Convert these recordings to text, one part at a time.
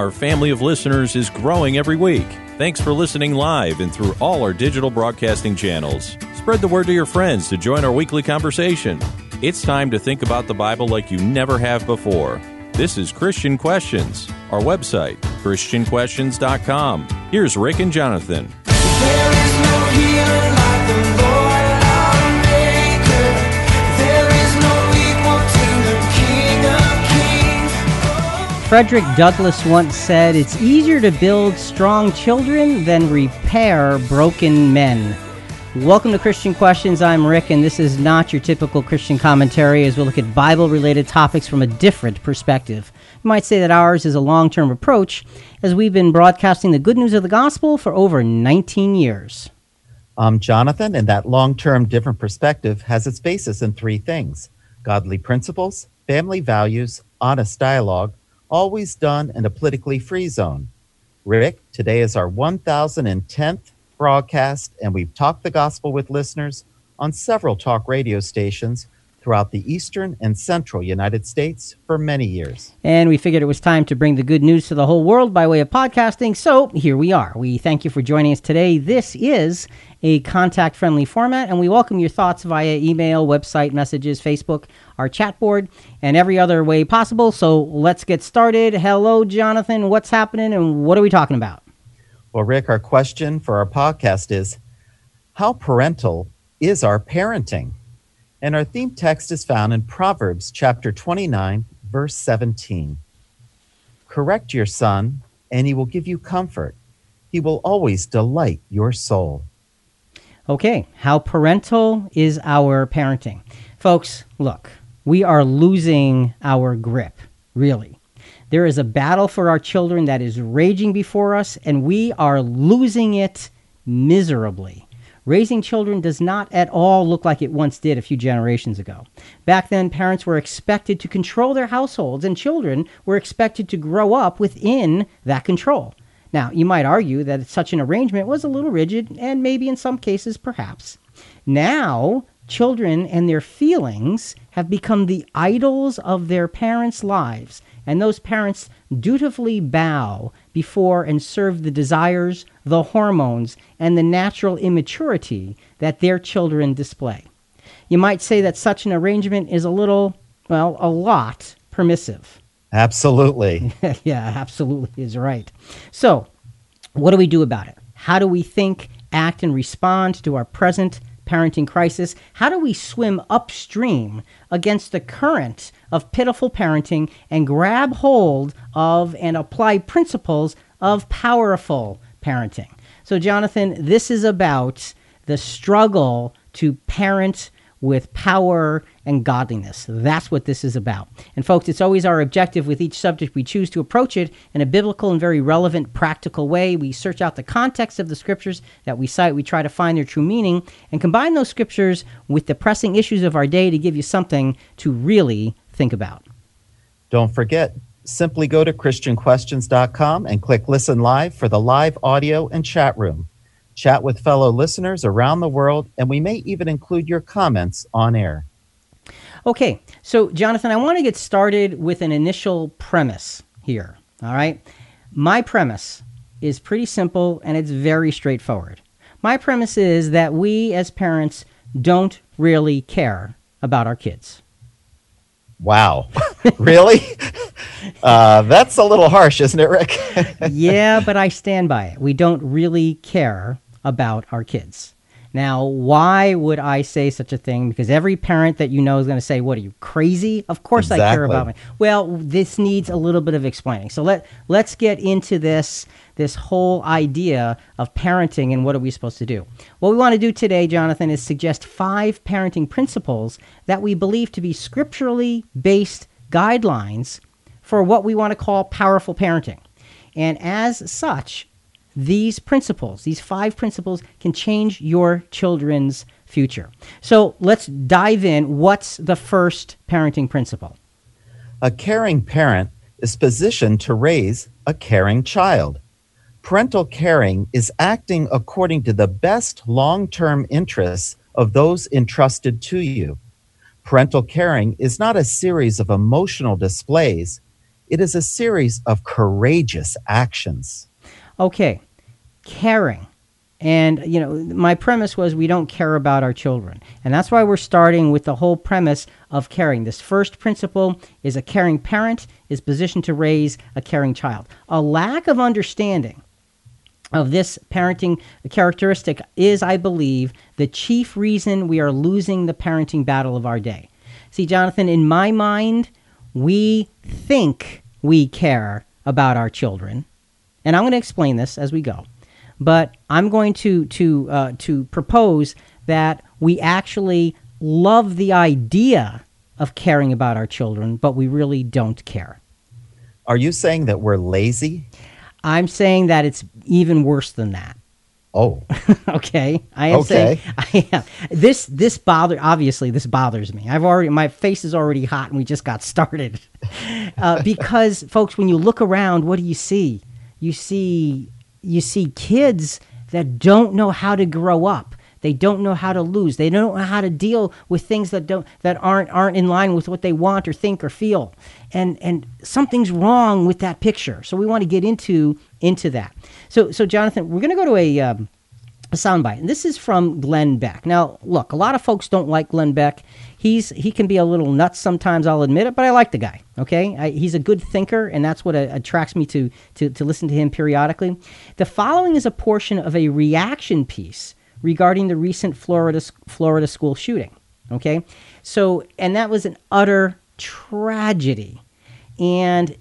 Our family of listeners is growing every week. Thanks for listening live and through all our digital broadcasting channels. Spread the word to your friends to join our weekly conversation. It's time to think about the Bible like you never have before. This is Christian Questions. Our website, ChristianQuestions.com. Here's Rick and Jonathan. There is no healer like the Lord our Maker. There is no equal to the King of Kings. Oh. Frederick Douglass once said, "It's easier to build strong children than repair broken men." Welcome to Christian Questions. I'm Rick, and this is not your typical Christian commentary as we look at Bible-related topics from a different perspective. You might say that ours is a long-term approach, as we've been broadcasting the good news of the gospel for over 19 years. I'm Jonathan, and that long-term different perspective has its basis in three things: godly principles, family values, honest dialogue, always done in a politically free zone. Rick, today is our 1010th broadcast, and we've talked the gospel with listeners on several talk radio stations throughout the eastern and central United States for many years. And we figured it was time to bring the good news to the whole world by way of podcasting, so here we are. We thank you for joining us today. This is a contact-friendly format, and we welcome your thoughts via email, website, messages, Facebook, our chat board, and every other way possible. So let's get started. Hello, Jonathan. What's happening, and what are we talking about? Well, Rick, our question for our podcast is, how parental is our parenting? And our theme text is found in Proverbs chapter 29, verse 17. Correct your son, and he will give you comfort. He will always delight your soul. Okay, how parental is our parenting? Folks, look, we are losing our grip, really. There is a battle for our children that is raging before us, and we are losing it miserably. Raising children does not at all look like it once did a few generations ago. Back then, parents were expected to control their households, and children were expected to grow up within that control. Now, you might argue that such an arrangement was a little rigid, and maybe in some cases, perhaps. Now, children and their feelings have become the idols of their parents' lives, and those parents dutifully bow before and serve the desires, the hormones, and the natural immaturity that their children display. You might say that such an arrangement is a little, well, a lot permissive. Absolutely. Yeah, absolutely is right. So, what do we do about it? How do we think, act, and respond to our present parenting crisis? How do we swim upstream against the current of pitiful parenting and grab hold of and apply principles of powerful parenting? So, Jonathan, this is about the struggle to parent with power and godliness. That's what this is about. And folks, it's always our objective with each subject we choose to approach it in a biblical and very relevant, practical way. We search out the context of the scriptures that we cite. We try to find their true meaning and combine those scriptures with the pressing issues of our day to give you something to really think about. Don't forget, simply go to ChristianQuestions.com and click Listen Live for the live audio and chat room. Chat with fellow listeners around the world, and we may even include your comments on air. Okay, so Jonathan, I want to get started with an initial premise here, all right? My premise is pretty simple, and it's very straightforward. My premise is that we as parents don't really care about our kids. Wow. Really? That's a little harsh, isn't it, Rick? Yeah, but I stand by it. We don't really care about our kids. Now, why would I say such a thing? Because every parent that you know is going to say, "What, are you crazy? Of course exactly. I care about me." Well, this needs a little bit of explaining. So let's get into this whole idea of parenting and what are we supposed to do. What we want to do today, Jonathan, is suggest 5 parenting principles that we believe to be scripturally based guidelines for what we want to call powerful parenting. And as such, these 5 principles can change your children's future. So let's dive in. What's the first parenting principle? A caring parent is positioned to raise a caring child. Parental caring is acting according to the best long-term interests of those entrusted to you. Parental caring is not a series of emotional displays. It is a series of courageous actions. Okay, caring. And, you know, my premise was we don't care about our children. And that's why we're starting with the whole premise of caring. This first principle is a caring parent is positioned to raise a caring child. A lack of understanding of this parenting characteristic is, I believe, the chief reason we are losing the parenting battle of our day. See, Jonathan, in my mind, we think we care about our children. And I'm going to explain this as we go. But I'm going to propose that we actually love the idea of caring about our children, but we really don't care. Are you saying that we're lazy? I'm saying that it's even worse than that. Oh. Okay. I am saying. This bothers me. My face is already hot and we just got started. Because, folks, when you look around, what do you see? You see kids that don't know how to grow up. They don't know how to lose. They don't know how to deal with things that aren't in line with what they want or think or feel. And something's wrong with that picture. So we want to get into that. So Jonathan, we're going to go to a soundbite, and this is from Glenn Beck. Now, look, a lot of folks don't like Glenn Beck. He can be a little nuts sometimes, I'll admit it, but I like the guy, okay? He's a good thinker, and that's what attracts me to listen to him periodically. The following is a portion of a reaction piece regarding the recent Florida school shooting, okay? So, and that was an utter tragedy. And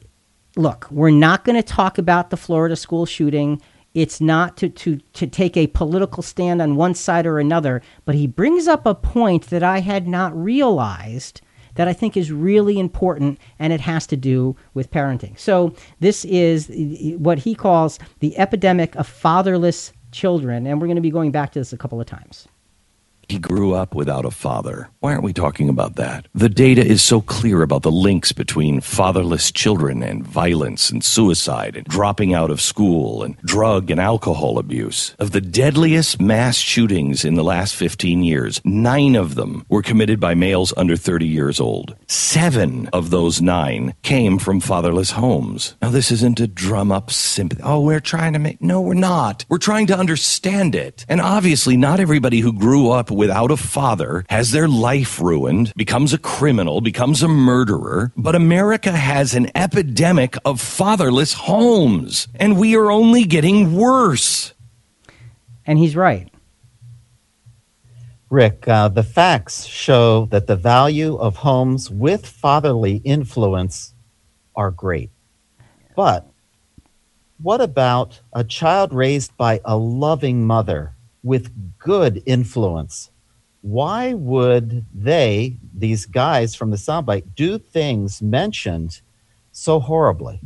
look, we're not going to talk about the Florida school shooting. It's not to take a political stand on one side or another, but he brings up a point that I had not realized that I think is really important, and it has to do with parenting. So this is what he calls the epidemic of fatherless children, and we're going to be going back to this a couple of times. He grew up without a father. Why aren't we talking about that? The data is so clear about the links between fatherless children and violence and suicide and dropping out of school and drug and alcohol abuse. Of the deadliest mass shootings in the last 15 years, 9 of them were committed by males under 30 years old. 7 of those 9 came from fatherless homes. Now, this isn't to drum up sympathy. Oh, we're trying to make... No, we're not. We're trying to understand it. And obviously, not everybody who grew up without a father has their life ruined, becomes a criminal, becomes a murderer. But America has an epidemic of fatherless homes, and we are only getting worse. And he's right. Rick, the facts show that the value of homes with fatherly influence are great. But what about a child raised by a loving mother with good influence? Why would these guys from the soundbite, do things mentioned so horribly?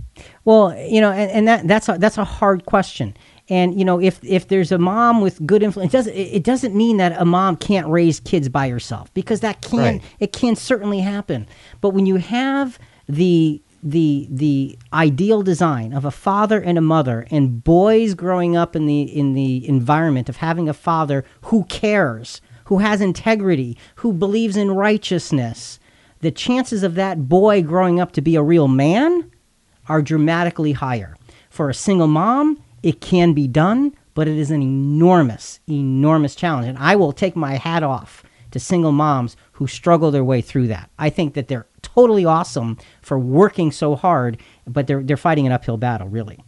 Well, you know, and that's a hard question. And, you know, if there's a mom with good influence, it doesn't mean that a mom can't raise kids by herself, because it can certainly happen. But when you have the ideal design of a father and a mother, and boys growing up in the environment of having a father who cares, who has integrity, who believes in righteousness, the chances of that boy growing up to be a real man are dramatically higher. For a single mom, it can be done, but it is an enormous, enormous challenge. And I will take my hat off to single moms who struggle their way through that. I think that they're totally awesome for working so hard, but they're fighting an uphill battle, really.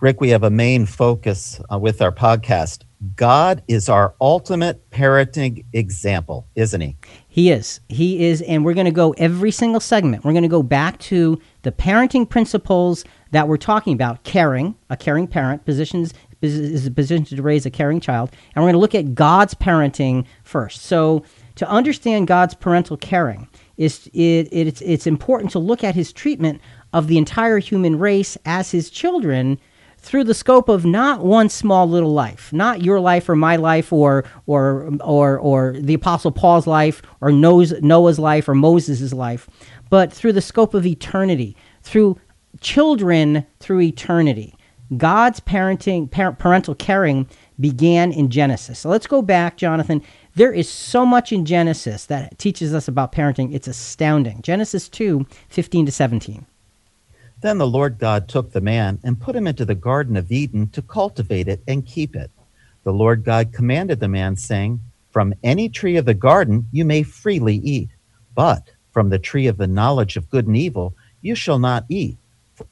Rick, we have a main focus with our podcast. God is our ultimate parenting example, isn't he? He is. He is, and we're going to go every single segment. We're going to go back to the parenting principles that we're talking about. Caring, a caring parent, is positioned to raise a caring child, and we're going to look at God's parenting first. So to understand God's parental caring, It's important to look at his treatment of the entire human race as his children through the scope of not one small little life, not your life or my life or the Apostle Paul's life or Noah's life or Moses' life, but through the scope of eternity, through children through eternity. God's parental caring began in Genesis. So let's go back, Jonathan. There is so much in Genesis that teaches us about parenting. It's astounding. Genesis 2:15 to 17. Then the Lord God took the man and put him into the Garden of Eden to cultivate it and keep it. The Lord God commanded the man, saying, "From any tree of the garden you may freely eat, but from the tree of the knowledge of good and evil you shall not eat,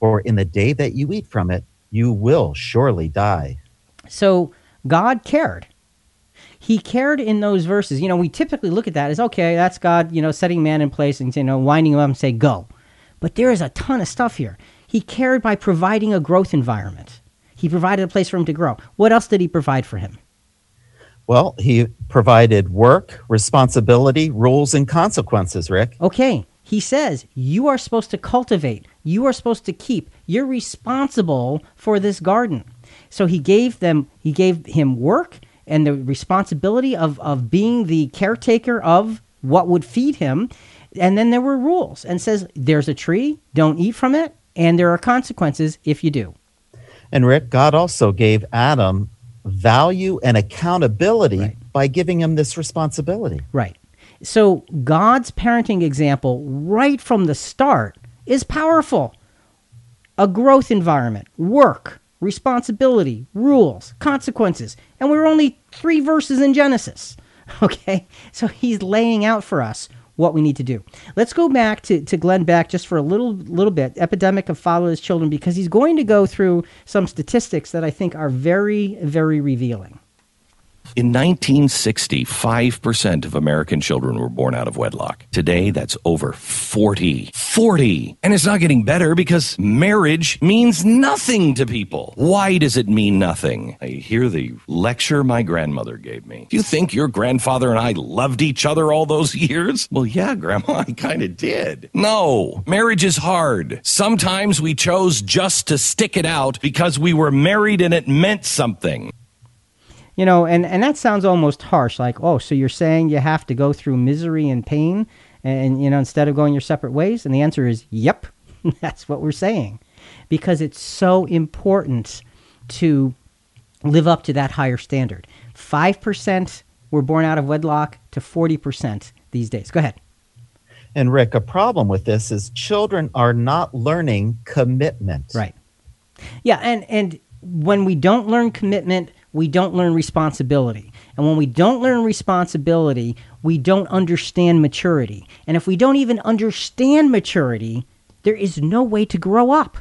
for in the day that you eat from it, you will surely die." So God cared. He cared in those verses. You know, we typically look at that as, okay, that's God, you know, setting man in place and, you know, winding him up and say, go. But there is a ton of stuff here. He cared by providing a growth environment. He provided a place for him to grow. What else did he provide for him? Well, he provided work, responsibility, rules, and consequences, Rick. Okay. He says, you are supposed to cultivate. You are supposed to keep. You're responsible for this garden. So he gave him work and the responsibility of being the caretaker of what would feed him. And then there were rules, and says, there's a tree, don't eat from it, and there are consequences if you do. And Rick, God also gave Adam value and accountability by giving him this responsibility. Right. So God's parenting example right from the start is powerful. A growth environment, work, responsibility, rules, consequences. And we're only 3 verses in Genesis. Okay? So he's laying out for us what we need to do. Let's go back to Glenn Beck just for a little bit, Epidemic of Fatherless Children, because he's going to go through some statistics that I think are very, very revealing. In 1960, 5% of American children were born out of wedlock. Today, that's over 40. 40! And it's not getting better because marriage means nothing to people. Why does it mean nothing? I hear the lecture my grandmother gave me. Do you think your grandfather and I loved each other all those years? Well, yeah, Grandma, I kind of did. No, marriage is hard. Sometimes we chose just to stick it out because we were married and it meant something. You know, and that sounds almost harsh, like, oh, so you're saying you have to go through misery and pain and, you know, instead of going your separate ways? And the answer is, yep, that's what we're saying, because it's so important to live up to that higher standard. 5% were born out of wedlock to 40% these days. Go ahead. And Rick, a problem with this is children are not learning commitment. Right. Yeah, and when we don't learn commitment, we don't learn responsibility. And when we don't learn responsibility, we don't understand maturity. And if we don't even understand maturity, there is no way to grow up.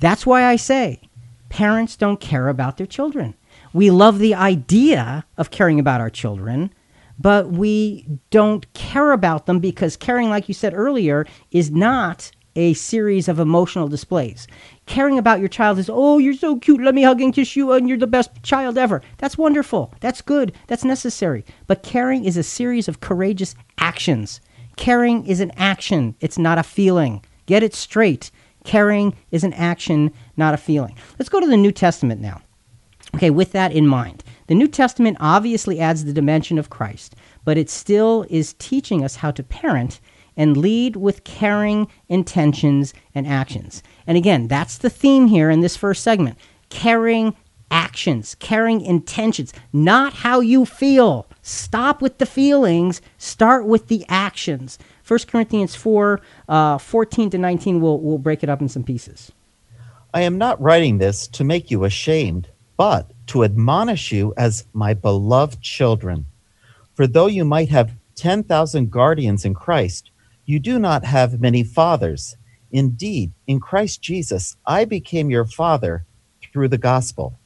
That's why I say parents don't care about their children. We love the idea of caring about our children, but we don't care about them because caring, like you said earlier, is not a series of emotional displays. Caring about your child is, oh, you're so cute, let me hug and kiss you, and you're the best child ever. That's wonderful. That's good. That's necessary. But caring is a series of courageous actions. Caring is an action. It's not a feeling. Get it straight. Caring is an action, not a feeling. Let's go to the New Testament now. Okay, with that in mind, the New Testament obviously adds the dimension of Christ, but it still is teaching us how to parent and lead with caring intentions and actions. And again, that's the theme here in this first segment. Caring actions, caring intentions, not how you feel. Stop with the feelings, start with the actions. 1 Corinthians 4, 14 to 19, we'll break it up in some pieces. I am not writing this to make you ashamed, but to admonish you as my beloved children. For though you might have 10,000 guardians in Christ, you do not have many fathers. Indeed, in Christ Jesus, I became your father through the gospel.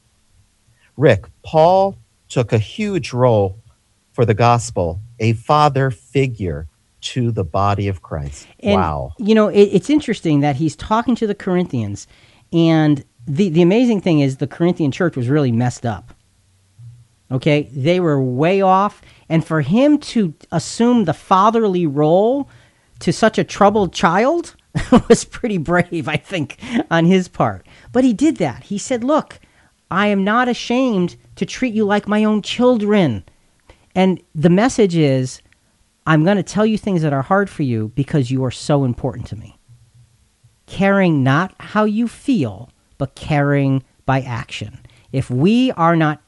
Rick, Paul took a huge role for the gospel, a father figure to the body of Christ. And, wow. You know, it's interesting that he's talking to the Corinthians, and the amazing thing is the Corinthian church was really messed up. Okay? They were way off, and for him to assume the fatherly role to such a troubled child was pretty brave, I think, on his part. But he did that. He said, look, I am not ashamed to treat you like my own children. And the message is, I'm going to tell you things that are hard for you because you are so important to me. Caring not how you feel, but caring by action. If we are not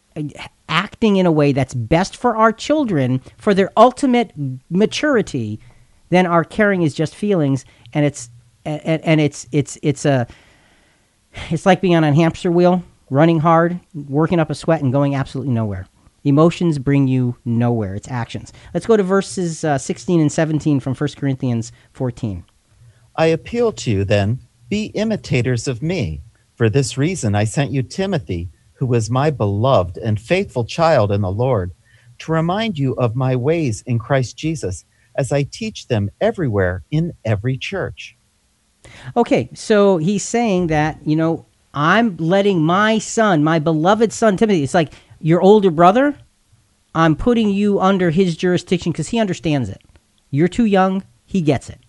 acting in a way that's best for our children, for their ultimate maturity, then our caring is just feelings, and it's and it's like being on a hamster wheel, running hard, working up a sweat, and going absolutely nowhere. Emotions bring you nowhere. It's actions. Let's go to verses 16 and 17 from 1 Corinthians 14. I appeal to you then, be imitators of me. For this reason I sent you Timothy, who was my beloved and faithful child in the Lord, to remind you of my ways in Christ Jesus, as I teach them everywhere in every church. Okay, so he's saying that, you know, I'm letting my son, my beloved son Timothy, it's like your older brother, I'm putting you under his jurisdiction because he understands it. You're too young, he gets it.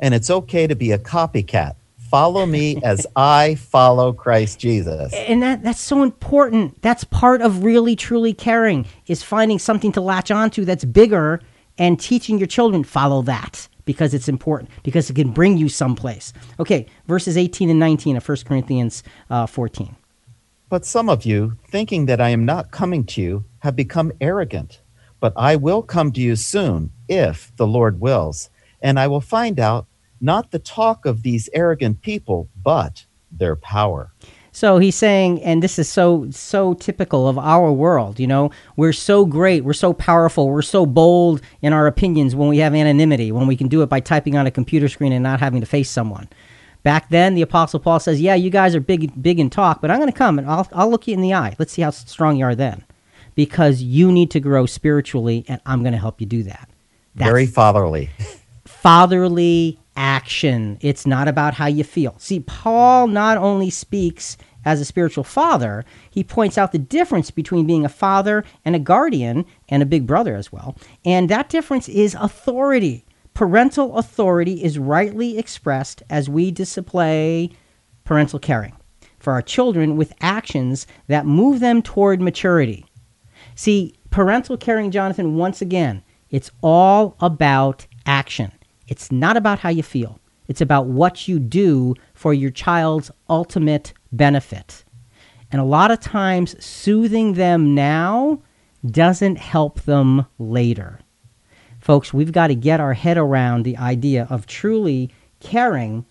And it's okay to be a copycat. Follow me as I follow Christ Jesus. And that's so important. That's part of really, truly caring, is finding something to latch onto that's bigger and teaching your children, follow that, because it's important, because it can bring you someplace. Okay, verses 18 and 19 of 1 Corinthians 14. But some of you, thinking that I am not coming to you, have become arrogant. But I will come to you soon, if the Lord wills, and I will find out not the talk of these arrogant people, but their power. So he's saying, and this is so typical of our world, you know, we're so great, we're so powerful, we're so bold in our opinions when we have anonymity, when we can do it by typing on a computer screen and not having to face someone. Back then, the Apostle Paul says, yeah, you guys are big in talk, but I'm going to come and I'll look you in the eye. Let's see how strong you are then, because you need to grow spiritually, and I'm going to help you do that. That's very fatherly. Fatherly action. It's not about how you feel. See, Paul not only speaks as a spiritual father, he points out the difference between being a father and a guardian and a big brother as well. And that difference is authority. Parental authority is rightly expressed as we display parental caring for our children with actions that move them toward maturity. See, parental caring, Jonathan, once again, it's all about action. It's not about how you feel. It's about what you do for your child's ultimate benefit. And a lot of times, soothing them now doesn't help them later. Folks, we've got to get our head around the idea of truly caring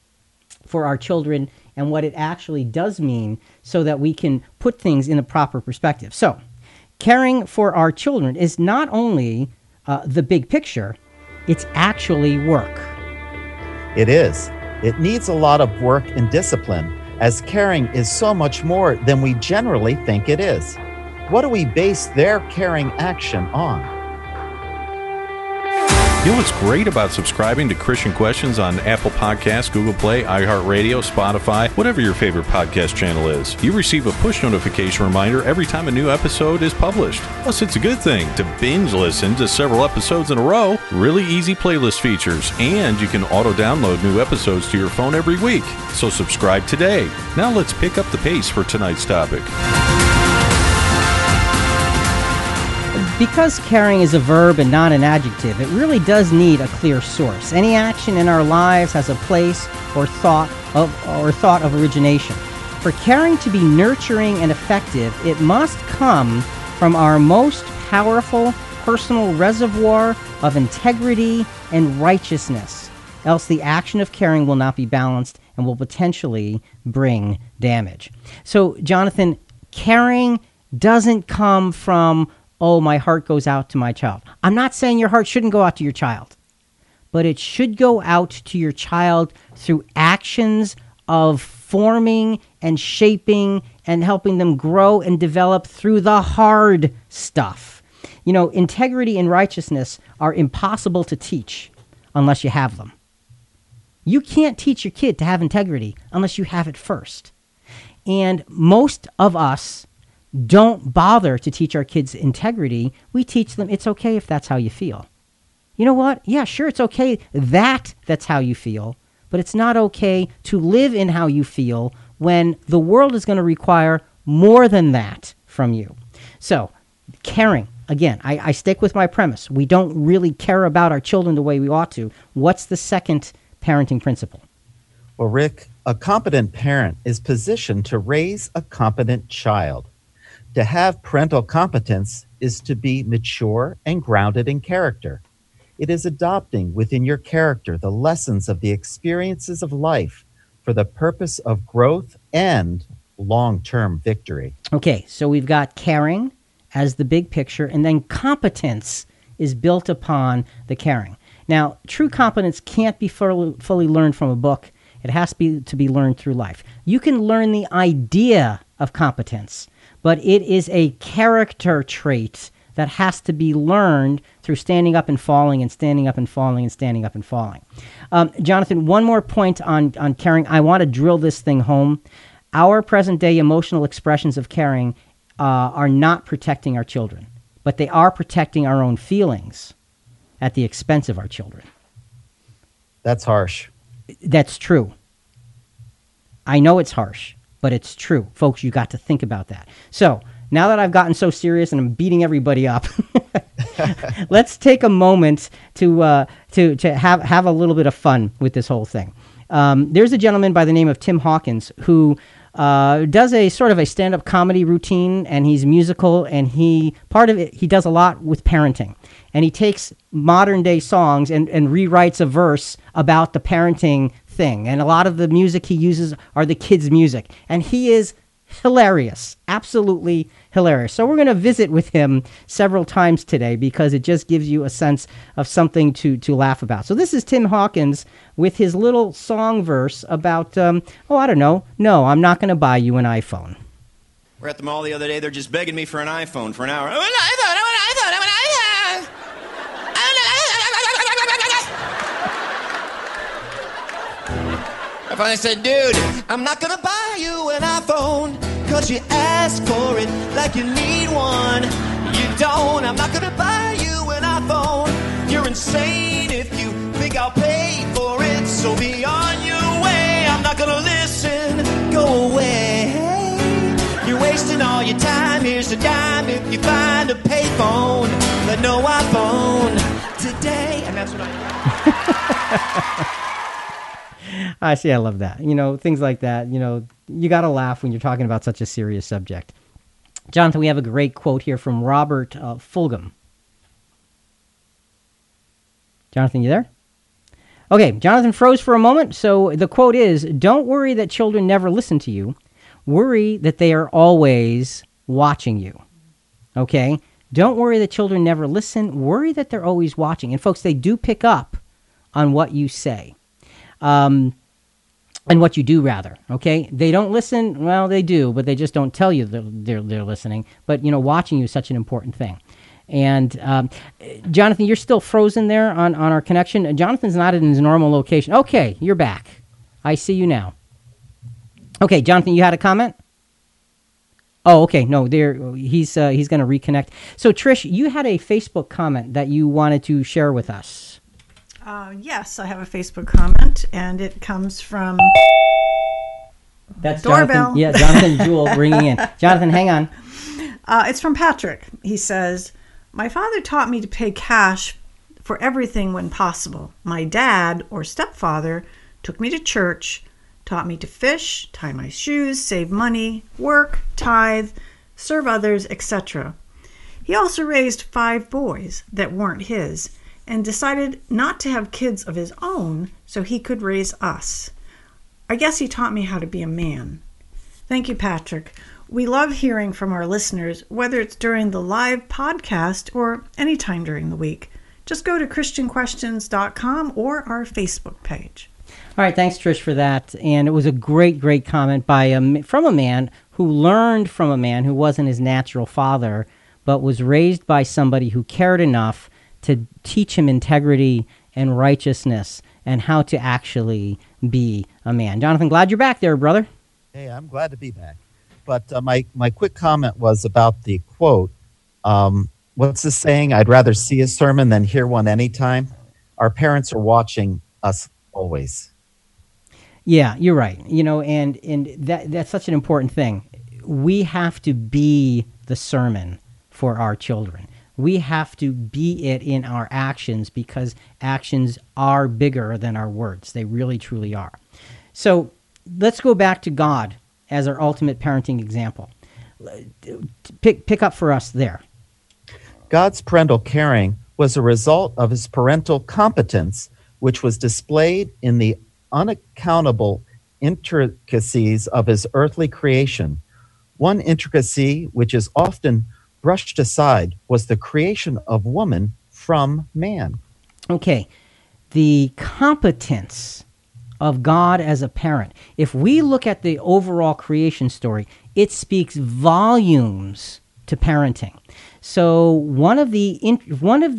for our children and what it actually does mean so that we can put things in the proper perspective. So, caring for our children is not only the big picture. It's actually work. It is. It needs a lot of work and discipline, as caring is so much more than we generally think it is. What do we base their caring action on? You know what's great about subscribing to Christian Questions on Apple Podcasts, Google Play, iHeartRadio, Spotify, whatever your favorite podcast channel is? You receive a push notification reminder every time a new episode is published. Plus, it's a good thing to binge listen to several episodes in a row, really easy playlist features, and you can auto-download new episodes to your phone every week. So subscribe today. Now let's pick up the pace for tonight's topic. Because caring is a verb and not an adjective, it really does need a clear source. Any action in our lives has a place or thought of origination. For caring to be nurturing and effective, it must come from our most powerful personal reservoir of integrity and righteousness. Else the action of caring will not be balanced and will potentially bring damage. So, Jonathan, caring doesn't come from, oh, my heart goes out to my child. I'm not saying your heart shouldn't go out to your child, but it should go out to your child through actions of forming and shaping and helping them grow and develop through the hard stuff. You know, integrity and righteousness are impossible to teach unless you have them. You can't teach your kid to have integrity unless you have it first. And most of us don't bother to teach our kids integrity. We teach them, it's okay if that's how you feel. You know what? Yeah, sure, it's okay that's how you feel, but it's not okay to live in how you feel when the world is going to require more than that from you. So, caring. Again, I stick with my premise. We don't really care about our children the way we ought to. What's the second parenting principle? Well, Rick, a competent parent is positioned to raise a competent child. To have parental competence is to be mature and grounded in character. It is adopting within your character the lessons of the experiences of life for the purpose of growth and long-term victory. Okay, so we've got caring as the big picture, and then competence is built upon the caring. Now, true competence can't be fully learned from a book. It has to be learned through life. You can learn the idea of competence, but it is a character trait that has to be learned through standing up and falling and standing up and falling and standing up and falling. Jonathan, one more point on caring. I want to drill this thing home. Our present-day emotional expressions of caring are not protecting our children, but they are protecting our own feelings at the expense of our children. That's harsh. That's true. I know it's harsh, but it's true. Folks, you got to think about that. So now that I've gotten so serious and I'm beating everybody up, let's take a moment to have a little bit of fun with this whole thing. There's a gentleman by the name of Tim Hawkins who does a sort of a stand-up comedy routine, and he's musical, and he does a lot with parenting. And he takes modern-day songs and rewrites a verse about the parenting thing. And a lot of the music he uses are the kids' music. And he is hilarious, absolutely hilarious. So we're going to visit with him several times today because it just gives you a sense of something to laugh about. So this is Tim Hawkins with his little song verse about, no, I'm not going to buy you an iPhone. We're at the mall the other day. They're just begging me for an iPhone for an hour. I want an iPhone, I want an iPhone. I finally said, dude, I'm not going to buy you an iPhone, because you ask for it like you need one. You don't. I'm not going to buy you an iPhone. You're insane if you think I'll pay for it. So be on your way. I'm not going to listen. Go away. You're wasting all your time. Here's a dime if you find a payphone. But no iPhone today. And that's what I do. I see. I love that. You know, things like that. You know, you got to laugh when you're talking about such a serious subject. Jonathan, we have a great quote here from Robert Fulghum. Jonathan, you there? Okay, Jonathan froze for a moment. So the quote is, "Don't worry that children never listen to you. Worry that they are always watching you." Okay? Don't worry that children never listen. Worry that they're always watching. And folks, they do pick up on what you say. And what you do, rather, okay? They don't listen. Well, they do, but they just don't tell you they're listening. But, you know, watching you is such an important thing. And, Jonathan, you're still frozen there on our connection. Jonathan's not in his normal location. Okay, you're back. I see you now. Okay, Jonathan, you had a comment? Oh, okay. No, he's going to reconnect. So, Trish, you had a Facebook comment that you wanted to share with us. Yes, I have a Facebook comment, and it comes from doorbell. Jonathan, yeah, Jonathan Jewell ringing in. Jonathan, hang on. It's from Patrick. He says, "My father taught me to pay cash for everything when possible. My dad, or stepfather, took me to church, taught me to fish, tie my shoes, save money, work, tithe, serve others, etc. He also raised 5 boys that weren't his, and decided not to have kids of his own so he could raise us. I guess he taught me how to be a man." Thank you, Patrick. We love hearing from our listeners, whether it's during the live podcast or any time during the week. Just go to ChristianQuestions.com or our Facebook page. All right, thanks, Trish, for that. And it was a great, great comment from a man who learned from a man who wasn't his natural father, but was raised by somebody who cared enough to teach him integrity and righteousness and how to actually be a man. Jonathan, glad you're back there, brother. Hey, I'm glad to be back. But my quick comment was about the quote. What's the saying? I'd rather see a sermon than hear one anytime. Our parents are watching us always. Yeah, you're right. You know, and that's such an important thing. We have to be the sermon for our children. We have to be it in our actions, because actions are bigger than our words. They really, truly are. So let's go back to God as our ultimate parenting example. Pick up for us there. God's parental caring was a result of his parental competence, which was displayed in the unaccountable intricacies of his earthly creation. One intricacy which is often brushed aside was the creation of woman from man. Okay, the competence of God as a parent. If we look at the overall creation story, it speaks volumes to parenting. So one of the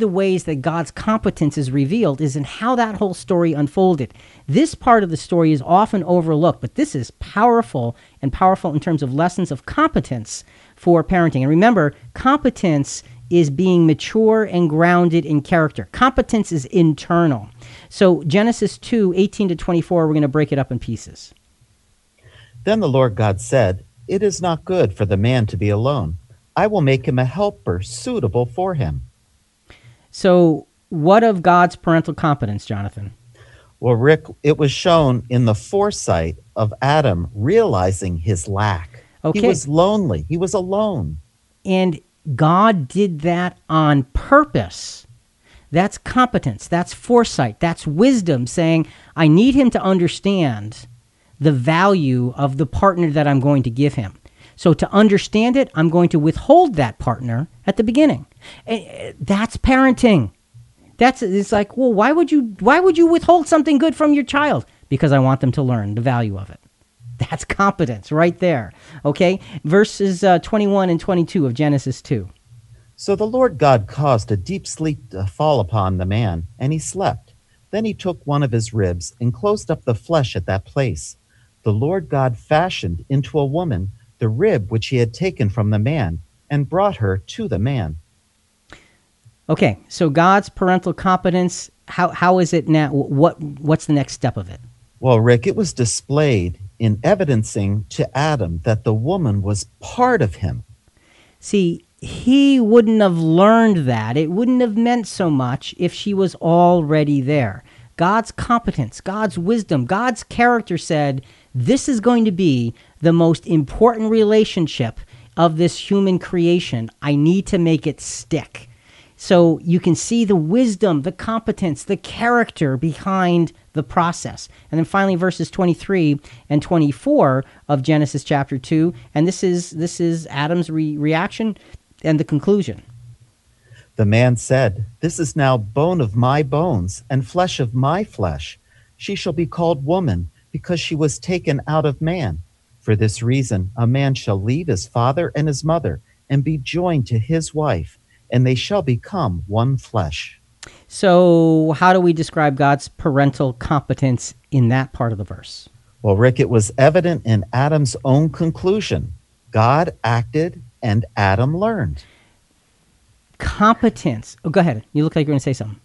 ways that God's competence is revealed is in how that whole story unfolded. This part of the story is often overlooked, but this is powerful, and powerful in terms of lessons of competence for parenting. And remember, competence is being mature and grounded in character. Competence is internal. So Genesis 2:18-24, we're going to break it up in pieces. Then the Lord God said, "It is not good for the man to be alone. I will make him a helper suitable for him." So what of God's parental competence, Jonathan? Well, Rick, it was shown in the foresight of Adam realizing his lack. Okay. He was lonely. He was alone. And God did that on purpose. That's competence. That's foresight. That's wisdom, saying, I need him to understand the value of the partner that I'm going to give him. So to understand it, I'm going to withhold that partner at the beginning. That's parenting. It's like, well, why would you withhold something good from your child? Because I want them to learn the value of it. That's competence right there. Okay, verses 21 and 22 of Genesis 2. So the Lord God caused a deep sleep to fall upon the man, and he slept. Then he took one of his ribs and closed up the flesh at that place. The Lord God fashioned into a woman the rib which he had taken from the man, and brought her to the man. Okay, so God's parental competence, how is it now? What's the next step of it? Well, Rick, it was displayed in evidencing to Adam that the woman was part of him. See, he wouldn't have learned that. It wouldn't have meant so much if she was already there. God's competence, God's wisdom, God's character said, this is going to be the most important relationship of this human creation. I need to make it stick. So you can see the wisdom, the competence, the character behind the process. And then finally, verses 23 and 24 of Genesis chapter 2. And this is Adam's reaction and the conclusion. The man said, "This is now bone of my bones and flesh of my flesh. She shall be called woman, because she was taken out of man. For this reason, a man shall leave his father and his mother and be joined to his wife, and they shall become one flesh." So how do we describe God's parental competence in that part of the verse? Well, Rick, it was evident in Adam's own conclusion. God acted and Adam learned. Competence. Oh, go ahead. You look like you're going to say something.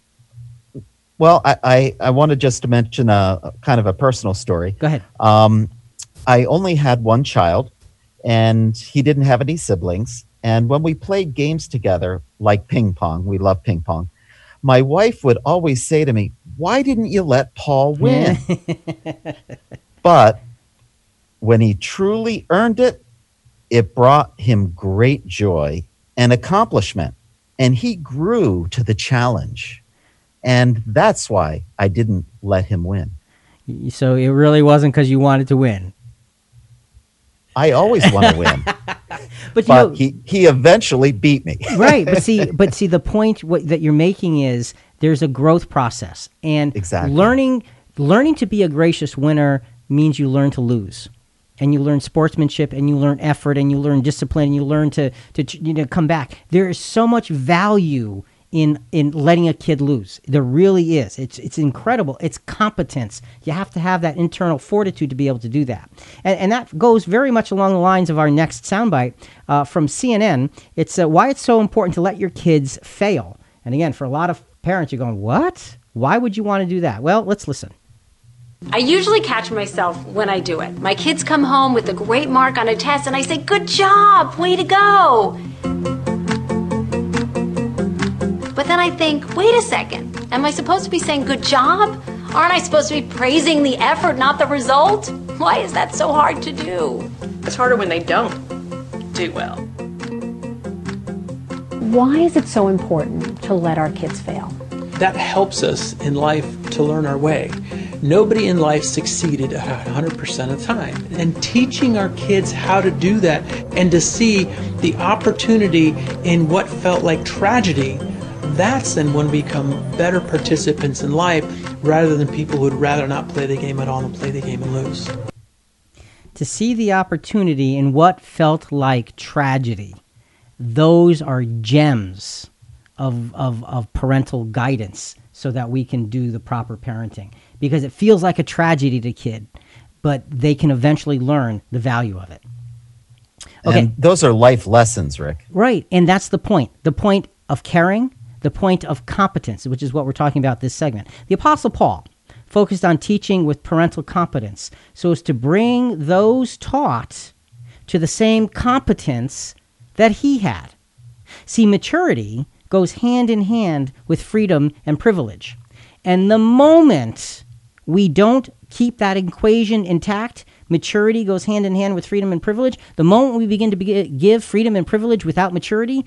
Well, I wanted just to mention a kind of a personal story. Go ahead. I only had one child, and he didn't have any siblings. And when we played games together, like ping pong, we love ping pong, my wife would always say to me, "Why didn't you let Paul win?" But when he truly earned it, it brought him great joy and accomplishment, and he grew to the challenge. And that's why I didn't let him win. So it really wasn't because you wanted to win. I always want to win. but you know, he eventually beat me. Right. But see, the point that you're making is there's a growth process. And exactly. Learning to be a gracious winner means you learn to lose. And you learn sportsmanship, and you learn effort, and you learn discipline, and you learn to come back. There is so much value in letting a kid lose. There really is. It's incredible. It's competence. You have to have that internal fortitude to be able to do that. And that goes very much along the lines of our next soundbite from CNN. It's why it's so important to let your kids fail. And again, for a lot of parents, you're going, what? Why would you want to do that? Well, let's listen. I usually catch myself when I do it. My kids come home with a great mark on a test, and I say, good job, way to go. But then I think, wait a second, am I supposed to be saying good job? Aren't I supposed to be praising the effort, not the result? Why is that so hard to do? It's harder when they don't do well. Why is it so important to let our kids fail. That helps us in life to learn our way. Nobody in life succeeded 100% of the time. And teaching our kids how to do that and to see the opportunity in what felt like tragedy, that's then when we become better participants in life rather than people who would rather not play the game at all and play the game and lose. To see the opportunity in what felt like tragedy, those are gems of parental guidance so that we can do the proper parenting. Because it feels like a tragedy to a kid, but they can eventually learn the value of it. Okay. And those are life lessons, Rick. Right, and that's the point of caring, the point of competence, which is what we're talking about this segment. The Apostle Paul focused on teaching with parental competence so as to bring those taught to the same competence that he had. See, maturity goes hand in hand with freedom and privilege. And the moment we don't keep that equation intact, maturity goes hand in hand with freedom and privilege. The moment we begin to give freedom and privilege without maturity,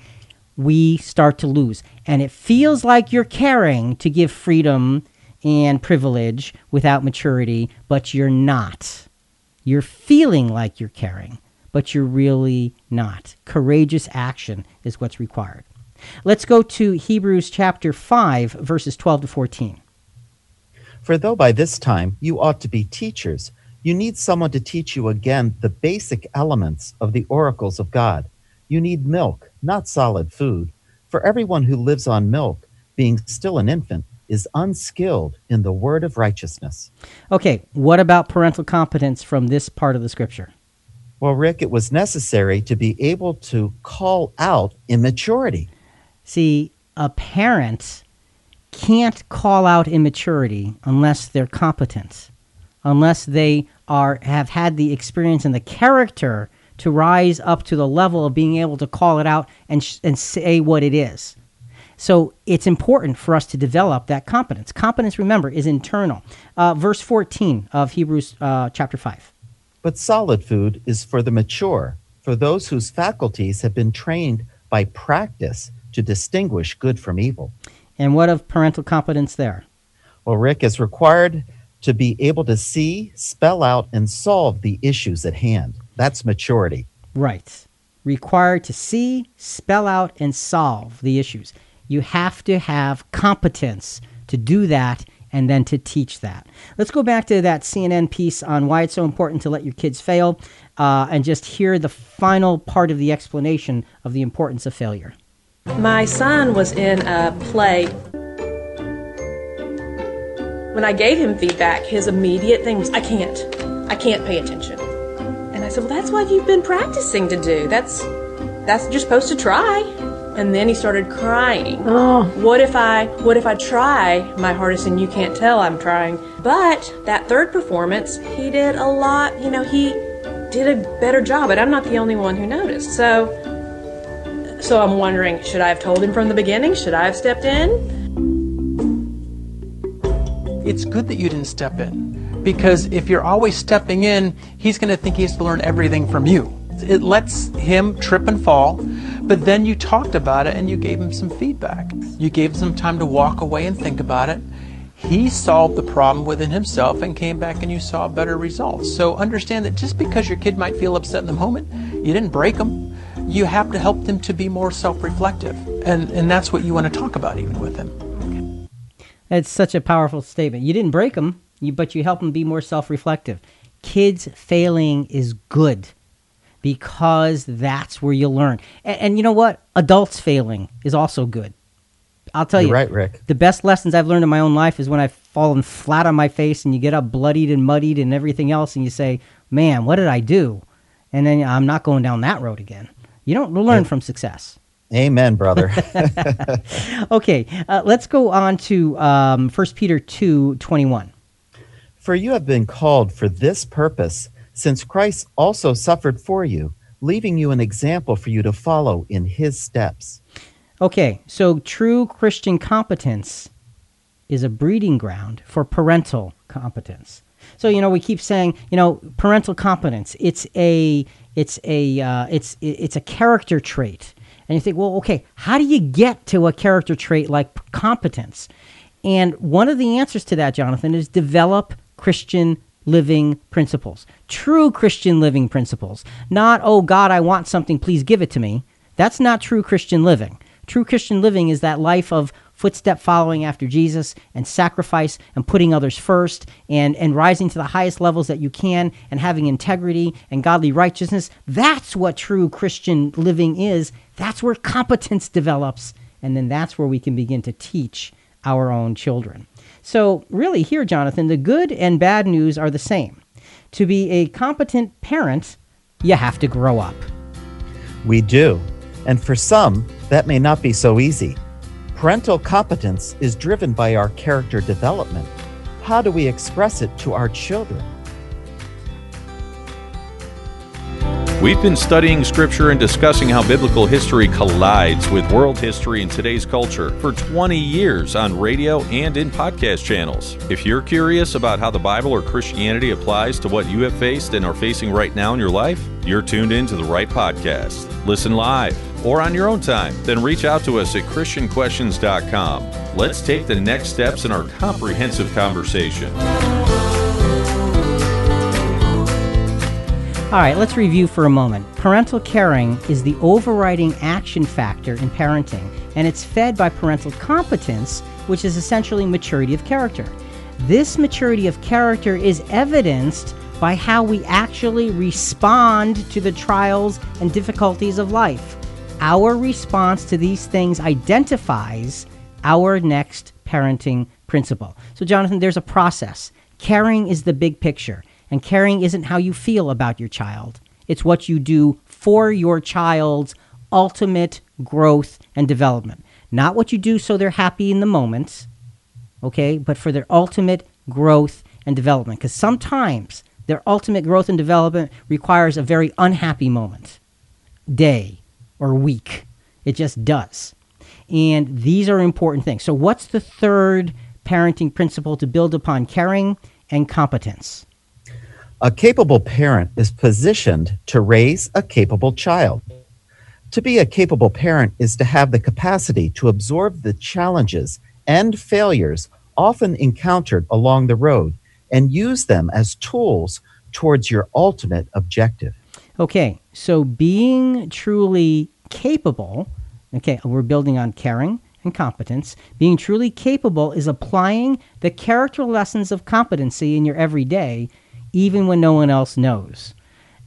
we start to lose. And it feels like you're caring to give freedom and privilege without maturity, but you're not. You're feeling like you're caring, but you're really not. Courageous action is what's required. Let's go to Hebrews chapter 5, verses 12 to 14. For though by this time you ought to be teachers, you need someone to teach you again the basic elements of the oracles of God. You need milk, not solid food. For everyone who lives on milk, being still an infant, is unskilled in the word of righteousness. Okay, what about parental competence from this part of the scripture? Well, Rick, it was necessary to be able to call out immaturity. See, a parent can't call out immaturity unless they're competent, unless they have had the experience and the character to rise up to the level of being able to call it out and say what it is. So it's important for us to develop that competence. Competence, remember, is internal. Verse 14 of Hebrews chapter 5. But solid food is for the mature, for those whose faculties have been trained by practice to distinguish good from evil. And what of parental competence there? Well, Rick, is required to be able to see, spell out, and solve the issues at hand. That's maturity. Right. Required to see, spell out, and solve the issues. You have to have competence to do that and then to teach that. Let's go back to that CNN piece on why it's so important to let your kids fail and just hear the final part of the explanation of the importance of failure. My son was in a play. When I gave him feedback, his immediate thing was, I can't pay attention. And I said, well, that's what you've been practicing to do. That's you're supposed to try. And then he started crying. Oh. What if I try my hardest and you can't tell I'm trying? But that third performance, he did a lot, you know, he did a better job, and I'm not the only one who noticed. So I'm wondering, should I have told him from the beginning? Should I have stepped in? It's good that you didn't step in, because if you're always stepping in, he's going to think he has to learn everything from you. It lets him trip and fall, but then you talked about it and you gave him some feedback. You gave him some time to walk away and think about it. He solved the problem within himself and came back and you saw better results. So understand that just because your kid might feel upset in the moment, you didn't break them. You have to help them to be more self-reflective. And that's what you want to talk about even with them. That's such a powerful statement. You didn't break them, but you help them be more self-reflective. Kids failing is good because that's where you learn. And you know what? Adults failing is also good. I'll tell you, you're right, Rick. The best lessons I've learned in my own life is when I've fallen flat on my face and you get up bloodied and muddied and everything else and you say, man, what did I do? And then I'm not going down that road again. You don't learn from success. Amen, brother. Okay, let's go on to 1 Peter 2:21. For you have been called for this purpose, since Christ also suffered for you, leaving you an example for you to follow in his steps. Okay, so true Christian competence is a breeding ground for parental competence. So, you know, we keep saying, you know, parental competence, it's a character trait. And you think, well, okay, how do you get to a character trait like competence? And one of the answers to that, Jonathan, is develop Christian living principles, true Christian living principles, not, oh, God, I want something, please give it to me. That's not true Christian living. True Christian living is that life of footstep following after Jesus and sacrifice and putting others first and rising to the highest levels that you can and having integrity and godly righteousness. That's what true Christian living is. That's where competence develops. And then that's where we can begin to teach our own children. So really here, Jonathan, the good and bad news are the same. To be a competent parent, you have to grow up. We do. And for some, that may not be so easy. Parental competence is driven by our character development. How do we express it to our children? We've been studying Scripture and discussing how biblical history collides with world history in today's culture for 20 years on radio and in podcast channels. If you're curious about how the Bible or Christianity applies to what you have faced and are facing right now in your life, you're tuned in to the right podcast. Listen live or on your own time, then reach out to us at ChristianQuestions.com. Let's take the next steps in our comprehensive conversation. All right, let's review for a moment. Parental caring is the overriding action factor in parenting, and it's fed by parental competence, which is essentially maturity of character. This maturity of character is evidenced by how we actually respond to the trials and difficulties of life. Our response to these things identifies our next parenting principle. So, Jonathan, there's a process. Caring is the big picture. And caring isn't how you feel about your child. It's what you do for your child's ultimate growth and development. Not what you do so they're happy in the moment, okay, but for their ultimate growth and development. Because sometimes their ultimate growth and development requires a very unhappy moment, day or week. It just does. And these are important things. So what's the third parenting principle to build upon caring and competence? A capable parent is positioned to raise a capable child. To be a capable parent is to have the capacity to absorb the challenges and failures often encountered along the road and use them as tools towards your ultimate objective. Okay, so being truly capable, okay, we're building on caring and competence. Being truly capable is applying the character lessons of competency in your everyday, even when no one else knows.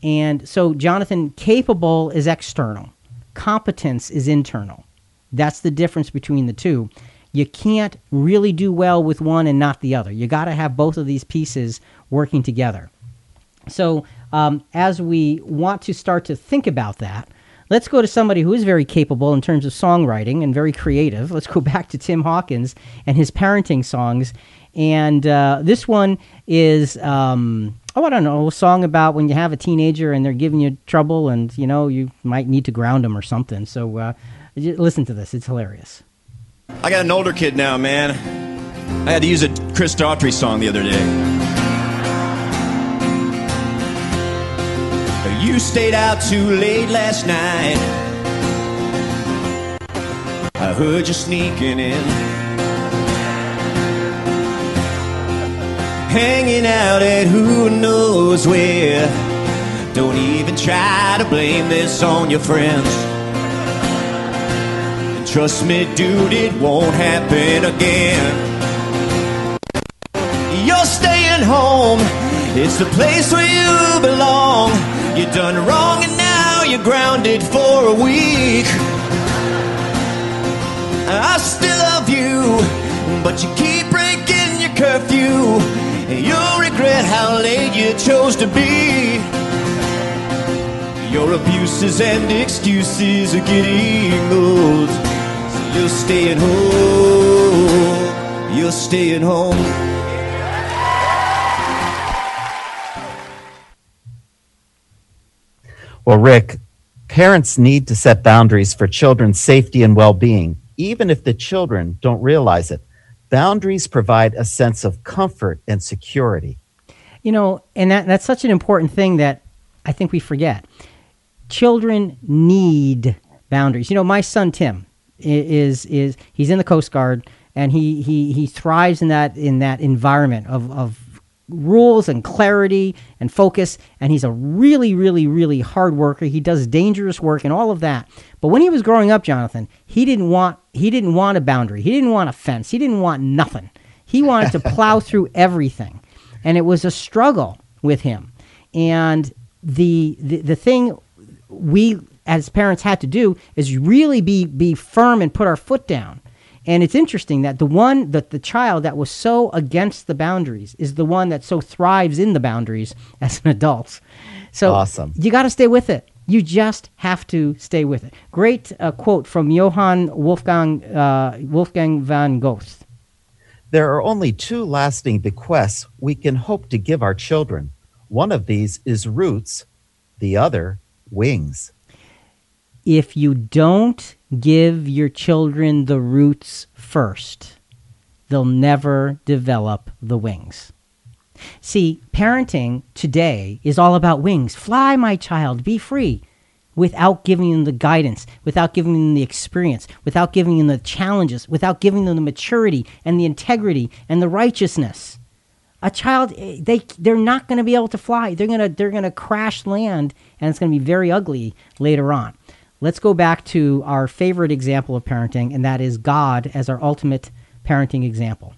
And so, Jonathan, capable is external. Competence is internal. That's the difference between the two. You can't really do well with one and not the other. You got to have both of these pieces working together. So as we want to start to think about that, let's go to somebody who is very capable in terms of songwriting and very creative. Let's go back to Tim Hawkins and his parenting songs. And this one is, a song about when you have a teenager and they're giving you trouble and, you know, you might need to ground them or something. So listen to this. It's hilarious. I got an older kid now, man. I had to use a Chris Daughtry song the other day. You stayed out too late last night. I heard you sneaking in. Hanging out at who knows where. Don't even try to blame this on your friends. And trust me, dude, it won't happen again. You're staying home. It's the place where you belong. You done wrong and now you're grounded for a week. I still love you, but you keep breaking your curfew. You'll regret how late you chose to be. Your abuses and excuses are getting old. So you're staying home. You're staying home. Well, Rick, parents need to set boundaries for children's safety and well-being, even if the children don't realize it. Boundaries provide a sense of comfort and security. You know, and that's such an important thing that I think we forget. Children need boundaries. boundaries. You know, my son Tim is he's in the Coast Guard, and he thrives in that environment of rules and clarity and focus, and he's a really, really, really hard worker. He does dangerous work and all of that. But when he was growing up, Jonathan, he didn't want a boundary. He didn't want a fence. He didn't want nothing. He wanted to plow through everything, and it was a struggle with him. And the thing we as parents had to do is really be firm and put our foot down. And it's interesting that the child that was so against the boundaries is the one that so thrives in the boundaries as an adult. So awesome. You got to stay with it. You just have to stay with it. Great quote from Johann Wolfgang von Goethe. There are only two lasting bequests we can hope to give our children. One of these is roots, the other wings. If you don't give your children the roots first, they'll never develop the wings. See, parenting today is all about wings. Fly, my child, be free, without giving them the guidance, without giving them the experience, without giving them the challenges, without giving them the maturity and the integrity and the righteousness. A child, they're not going to be able to fly. They're going to crash land, and it's going to be very ugly later on. Let's go back to our favorite example of parenting, and that is God as our ultimate parenting example.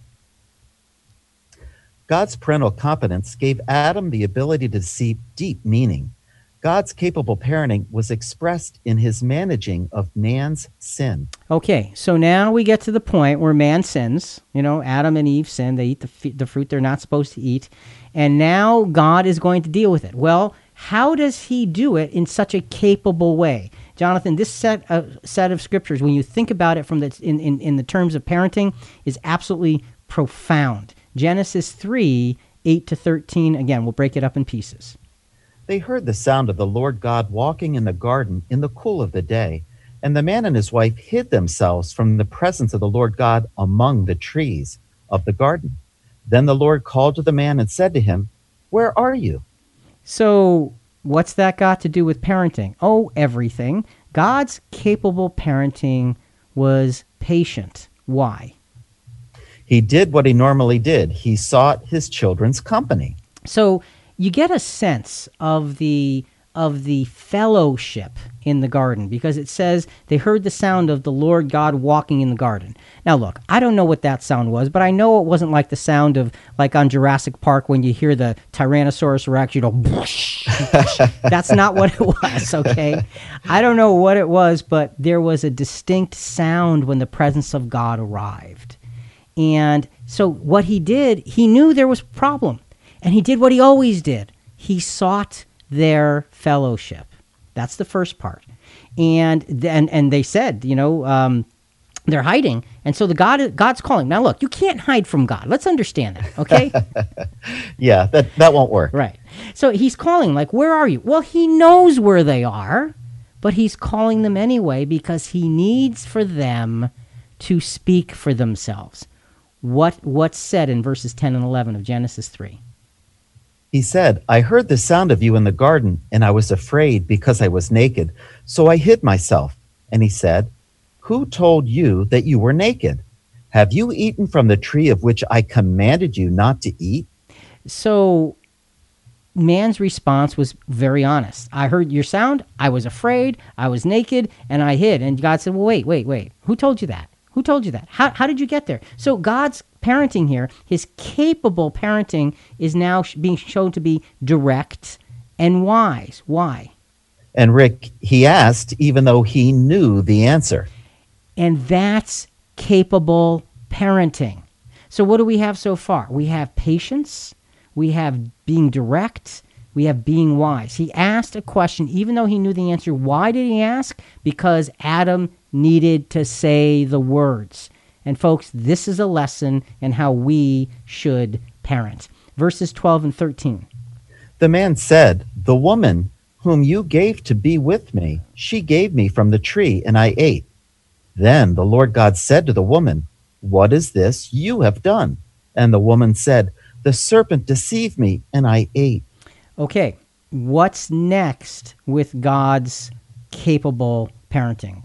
God's parental competence gave Adam the ability to see deep meaning. God's capable parenting was expressed in his managing of man's sin. Okay, so now we get to the point where man sins. You know, Adam and Eve sin. They eat the fruit they're not supposed to eat. And now God is going to deal with it. Well, how does he do it in such a capable way? Jonathan, this set of scriptures, when you think about it from in the terms of parenting, is absolutely profound. Genesis 3, 8 to 13. Again, we'll break it up in pieces. They heard the sound of the Lord God walking in the garden in the cool of the day, and the man and his wife hid themselves from the presence of the Lord God among the trees of the garden. Then the Lord called to the man and said to him, "Where are you?" So what's that got to do with parenting? Oh, everything. God's capable parenting was patient. Why? He did what he normally did. He sought his children's company. So you get a sense of the fellowship in the garden, because it says they heard the sound of the Lord God walking in the garden. Now look, I don't know what that sound was, but I know it wasn't like the sound of, like on Jurassic Park when you hear the Tyrannosaurus Rex, you know, that's not what it was, okay? I don't know what it was, but there was a distinct sound when the presence of God arrived. And so what he did, he knew there was a problem, and he did what he always did. He sought their fellowship. That's the first part. And then, and they said, you know, they're hiding. And so God's calling. Now look, you can't hide from God. Let's understand that, okay? Yeah, that won't work. Right. So he's calling, like, where are you? Well, he knows where they are, but he's calling them anyway because he needs for them to speak for themselves. What's said in verses 10 and 11 of Genesis 3? He said, "I heard the sound of you in the garden, and I was afraid because I was naked, so I hid myself." And he said, "Who told you that you were naked? Have you eaten from the tree of which I commanded you not to eat?" So man's response was very honest. I heard your sound, I was afraid, I was naked, and I hid. And God said, well, wait. Who told you that? Who told you that? How did you get there? So God's parenting here, his capable parenting, is now being shown to be direct and wise. Why? And Rick, he asked even though he knew the answer. And that's capable parenting. So what do we have so far? We have patience. We have being direct. We have being wise. He asked a question even though he knew the answer. Why did he ask? Because Adam needed to say the words. And folks, this is a lesson in how we should parent. Verses 12 and 13. The man said, "The woman whom you gave to be with me, she gave me from the tree, and I ate." Then the Lord God said to the woman, "What is this you have done?" And the woman said, "The serpent deceived me, and I ate." Okay, what's next with God's capable parenting?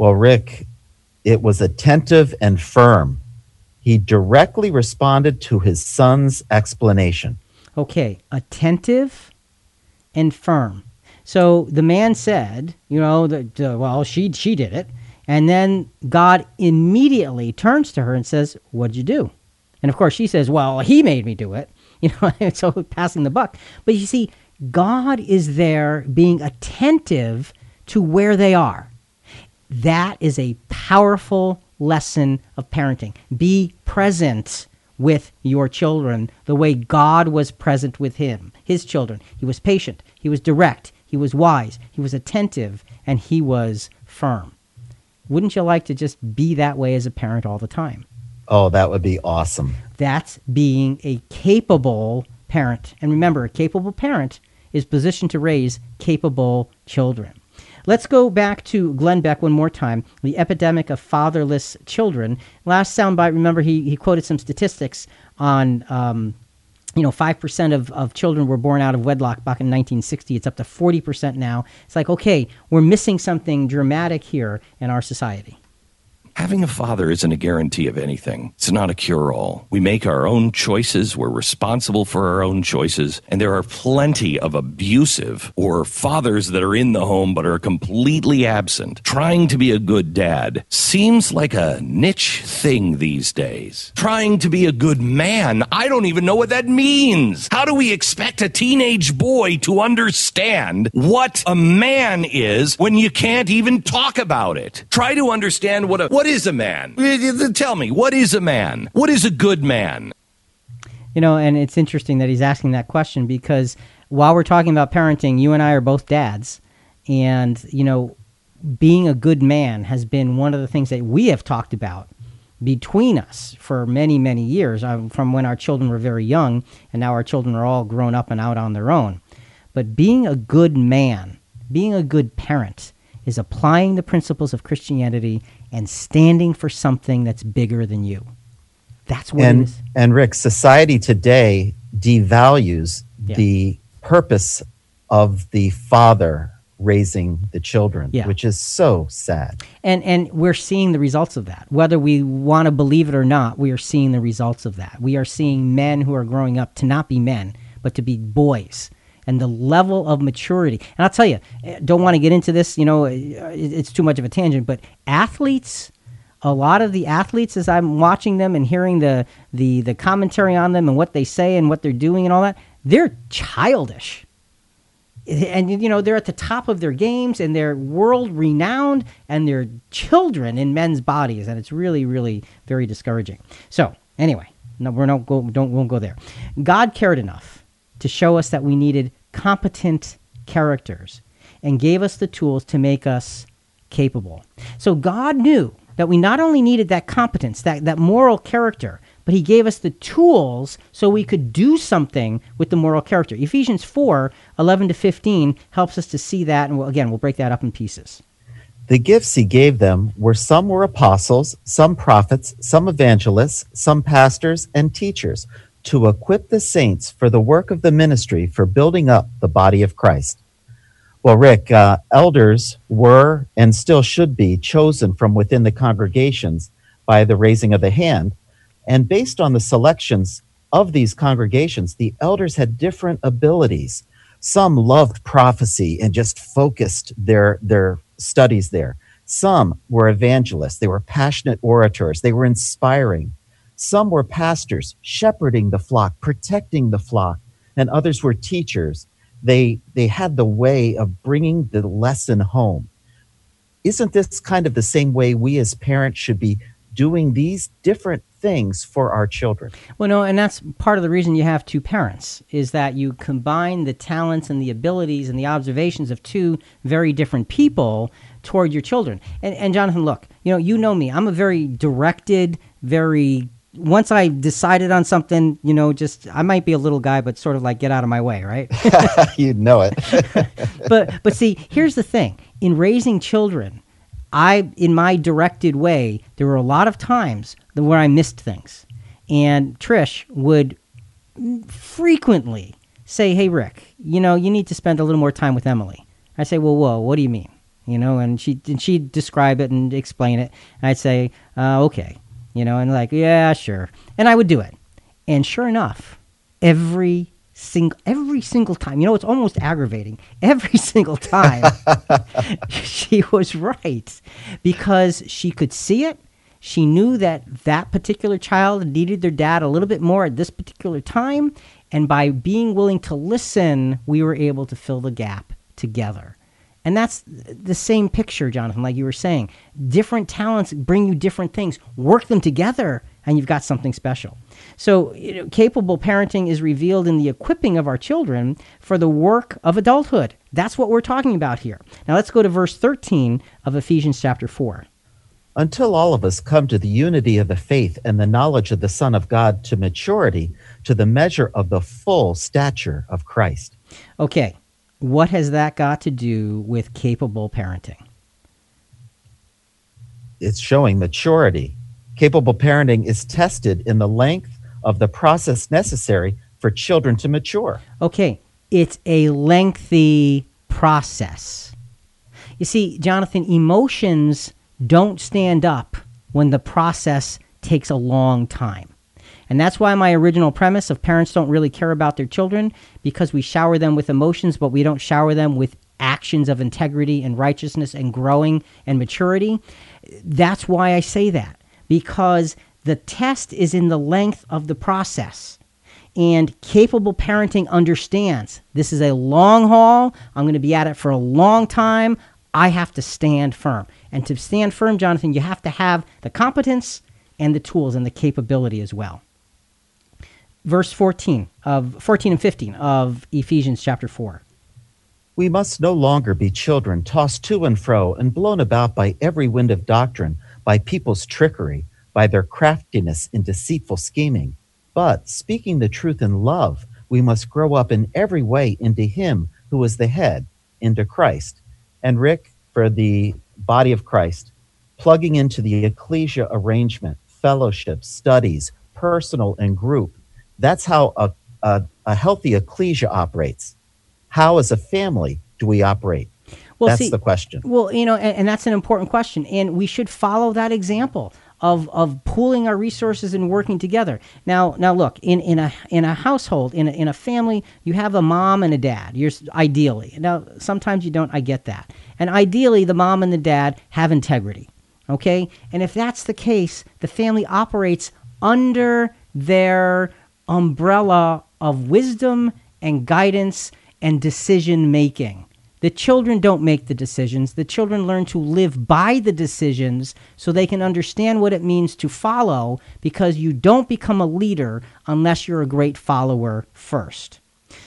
Well, Rick, it was attentive and firm. He directly responded to his son's explanation. Okay, attentive and firm. So the man said, you know, that, well, she did it. And then God immediately turns to her and says, what'd you do? And of course she says, well, he made me do it. You know, so passing the buck. But you see, God is there being attentive to where they are. That is a powerful lesson of parenting. Be present with your children the way God was present with his children. He was patient. He was direct. He was wise. He was attentive. And he was firm. Wouldn't you like to just be that way as a parent all the time? Oh, that would be awesome. That's being a capable parent. And remember, a capable parent is positioned to raise capable children. Let's go back to Glenn Beck one more time, the epidemic of fatherless children. Last soundbite, remember, he quoted some statistics on, 5% of children were born out of wedlock back in 1960. It's up to 40% now. It's like, okay, we're missing something dramatic here in our society. Having a father isn't a guarantee of anything. It's not a cure-all. We make our own choices. We're responsible for our own choices. And there are plenty of abusive or fathers that are in the home but are completely absent. Trying to be a good dad seems like a niche thing these days. Trying to be a good man, I don't even know what that means. How do we expect a teenage boy to understand what a man is when you can't even talk about it? Try to understand what is a man? Tell me, what is a man? What is a good man? You know, and it's interesting that he's asking that question because while we're talking about parenting, you and I are both dads. And, you know, being a good man has been one of the things that we have talked about between us for many, many years, from when our children were very young, and now our children are all grown up and out on their own. But being a good man, being a good parent, is applying the principles of Christianity and standing for something that's bigger than you. That's what it is. And Rick, society today devalues the purpose of the father raising the children, which is so sad. And we're seeing the results of that. Whether we want to believe it or not, we are seeing the results of that. We are seeing men who are growing up to not be men, but to be boys. And the level of maturity. And I'll tell you, don't want to get into this, you know, it's too much of a tangent, but athletes, a lot of the athletes, as I'm watching them and hearing the commentary on them and what they say and what they're doing and all that, they're childish. And, you know, they're at the top of their games and they're world-renowned and they're children in men's bodies. And it's really, really very discouraging. So, anyway, no, won't go there. God cared enough to show us that we needed competent characters and gave us the tools to make us capable. So God knew that we not only needed that competence, that moral character, but he gave us the tools so we could do something with the moral character. Ephesians 4:11-15 helps us to see that, and we'll break that up in pieces. The gifts he gave them were some were apostles, some prophets, some evangelists, some pastors and teachers, to equip the saints for the work of the ministry for building up the body of Christ. Well, Rick, elders were and still should be chosen from within the congregations by the raising of the hand. And based on the selections of these congregations, the elders had different abilities. Some loved prophecy and just focused their studies there. Some were evangelists. They were passionate orators. They were inspiring. Some were pastors, shepherding the flock, protecting the flock, and others were teachers. They had the way of bringing the lesson home. Isn't this kind of the same way we as parents should be doing these different things for our children? Well, no, and that's part of the reason you have two parents, is that you combine the talents and the abilities and the observations of two very different people toward your children. And Jonathan, look, you know me. I'm a very directed, very... Once I decided on something, you know, just, I might be a little guy, but sort of like, get out of my way, right? You know it. But see, here's the thing. In raising children, in my directed way, there were a lot of times where I missed things. And Trish would frequently say, hey, Rick, you know, you need to spend a little more time with Emily. I say, well, whoa, what do you mean? you know, and she'd describe it and explain it, and I'd say, okay, you know, and like, yeah, sure, and I would do it, and sure enough, every single time, you know, it's almost aggravating, every single time, she was right, because she could see it. She knew that that particular child needed their dad a little bit more at this particular time, and by being willing to listen, we were able to fill the gap together. And that's the same picture, Jonathan, like you were saying. Different talents bring you different things. Work them together, and you've got something special. So, you know, capable parenting is revealed in the equipping of our children for the work of adulthood. That's what we're talking about here. Now, let's go to verse 13 of Ephesians chapter 4. Until all of us come to the unity of the faith and the knowledge of the Son of God, to maturity, to the measure of the full stature of Christ. Okay, what has that got to do with capable parenting? It's showing maturity. Capable parenting is tested in the length of the process necessary for children to mature. Okay, it's a lengthy process. You see, Jonathan, emotions don't stand up when the process takes a long time. And that's why my original premise of parents don't really care about their children, because we shower them with emotions, but we don't shower them with actions of integrity and righteousness and growing and maturity. That's why I say that, because the test is in the length of the process. And capable parenting understands this is a long haul. I'm going to be at it for a long time. I have to stand firm. And to stand firm, Jonathan, you have to have the competence and the tools and the capability as well. Verse 14 and 15 of Ephesians chapter 4. We must no longer be children, tossed to and fro and blown about by every wind of doctrine, by people's trickery, by their craftiness and deceitful scheming. But speaking the truth in love, we must grow up in every way into Him who is the head, into Christ. And Rick, for the body of Christ, plugging into the ecclesia arrangement, fellowship, studies, personal and group. That's how a healthy ecclesia operates. How as a family do we operate? Well, that's the question. Well, you know, and that's an important question. And we should follow that example of pooling our resources and working together. Now look, in a household, in a family, you have a mom and a dad. You're ideally. Now, sometimes you don't, I get that. And ideally, the mom and the dad have integrity, okay? And if that's the case, the family operates under their umbrella of wisdom and guidance and decision-making. The children don't make the decisions. The children learn to live by the decisions so they can understand what it means to follow, because you don't become a leader unless you're a great follower first.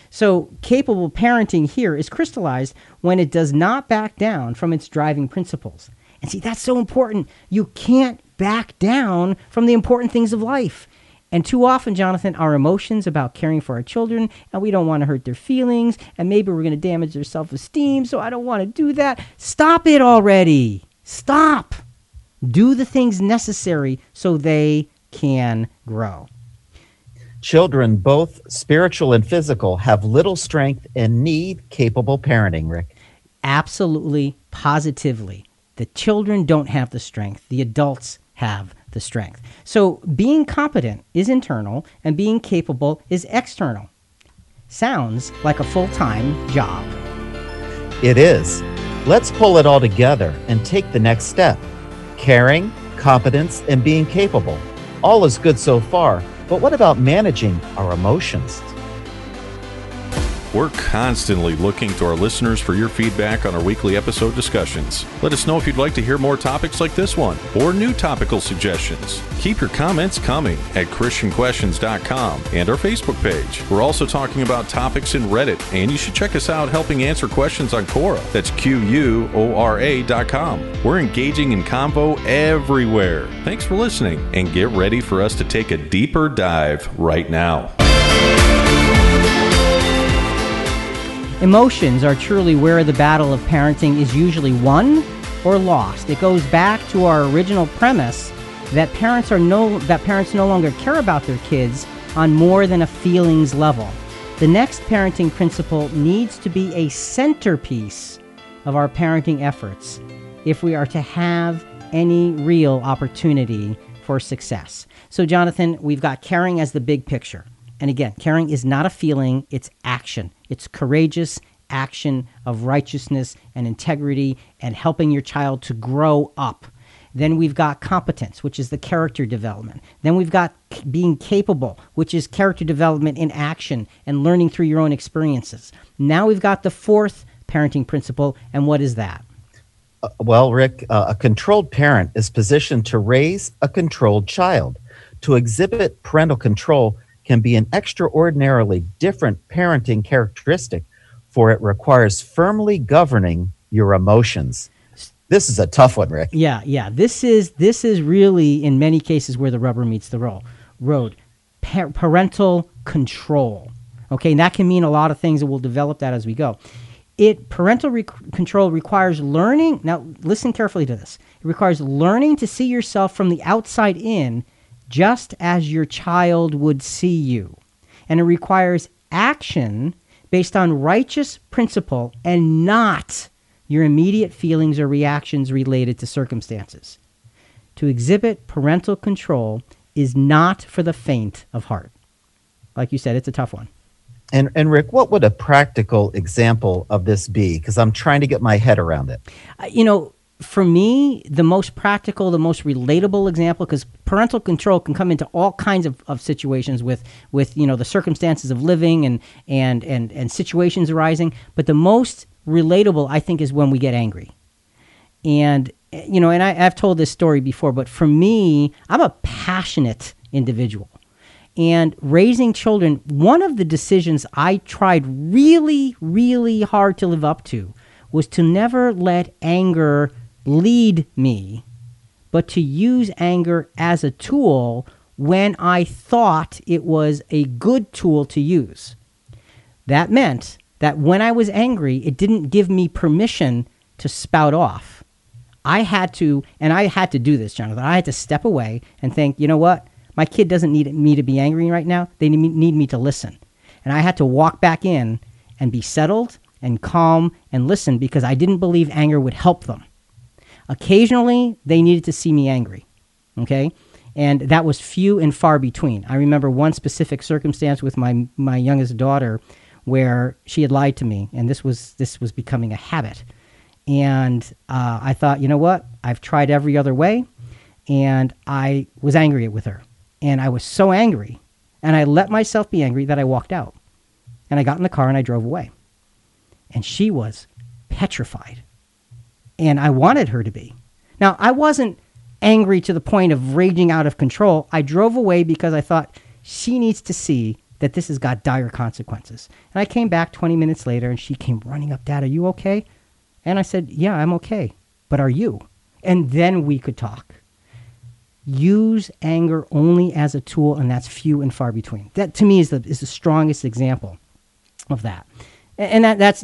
So capable parenting here is crystallized when it does not back down from its driving principles. And see, that's so important. You can't back down from the important things of life. And too often, Jonathan, our emotions about caring for our children, and we don't want to hurt their feelings, and maybe we're going to damage their self-esteem, so I don't want to do that. Stop it already. Stop. Do the things necessary so they can grow. Children, both spiritual and physical, have little strength and need capable parenting, Rick. Absolutely, positively. The children don't have the strength. The adults have the strength. So being competent is internal, and being capable is external. Sounds like a full-time job. It is. Let's pull it all together and take the next step. Caring, competence, and being capable. All is good so far, but what about managing our emotions? We're constantly looking to our listeners for your feedback on our weekly episode discussions. Let us know if you'd like to hear more topics like this one or new topical suggestions. Keep your comments coming at ChristianQuestions.com and our Facebook page. We're also talking about topics in Reddit, and you should check us out helping answer questions on Quora. That's QUORA.com. We're engaging in convo everywhere. Thanks for listening, and get ready for us to take a deeper dive right now. Emotions are truly where the battle of parenting is usually won or lost. It goes back to our original premise that parents no longer care about their kids on more than a feelings level. The next parenting principle needs to be a centerpiece of our parenting efforts if we are to have any real opportunity for success. So, Jonathan, we've got caring as the big picture. And again, caring is not a feeling, it's action. It's courageous action of righteousness and integrity and helping your child to grow up. Then we've got competence, which is the character development. Then we've got being capable, which is character development in action and learning through your own experiences. Now we've got the fourth parenting principle, and what is that? Well, Rick, a controlled parent is positioned to raise a controlled child. To exhibit parental control can be an extraordinarily different parenting characteristic, for it requires firmly governing your emotions. This is a tough one, Rick. Yeah. This is really, in many cases, where the rubber meets the road. Parental control. Okay, and that can mean a lot of things, and we'll develop that as we go. Parental control requires learning. Now, listen carefully to this. It requires learning to see yourself from the outside in, just as your child would see you. And it requires action based on righteous principle and not your immediate feelings or reactions related to circumstances. To exhibit parental control is not for the faint of heart. Like you said, it's a tough one. And Rick, what would a practical example of this be? Because I'm trying to get my head around it. For me, the most practical, the most relatable example, because parental control can come into all kinds of situations with the circumstances of living and situations arising. But the most relatable, I think, is when we get angry. And, I've told this story before, but for me, I'm a passionate individual. And raising children, one of the decisions I tried really, really hard to live up to was to never let anger lead me, but to use anger as a tool when I thought it was a good tool to use. That meant that when I was angry, it didn't give me permission to spout off. I had to do this, Jonathan. I had to step away and think, you know what? My kid doesn't need me to be angry right now. They need me to listen. And I had to walk back in and be settled and calm and listen, because I didn't believe anger would help them. Occasionally, they needed to see me angry, okay? And that was few and far between. I remember one specific circumstance with my youngest daughter where she had lied to me, and this was becoming a habit. And I thought, you know what? I've tried every other way, and I was angry with her. And I was so angry, and I let myself be angry, that I walked out. And I got in the car, and I drove away. And she was petrified. And I wanted her to be. Now, I wasn't angry to the point of raging out of control. I drove away because I thought, she needs to see that this has got dire consequences. And I came back 20 minutes later, and she came running up, "Dad, are you okay?" And I said, "Yeah, I'm okay. But are you?" And then we could talk. Use anger only as a tool, and that's few and far between. That, to me, is the strongest example of that. And that's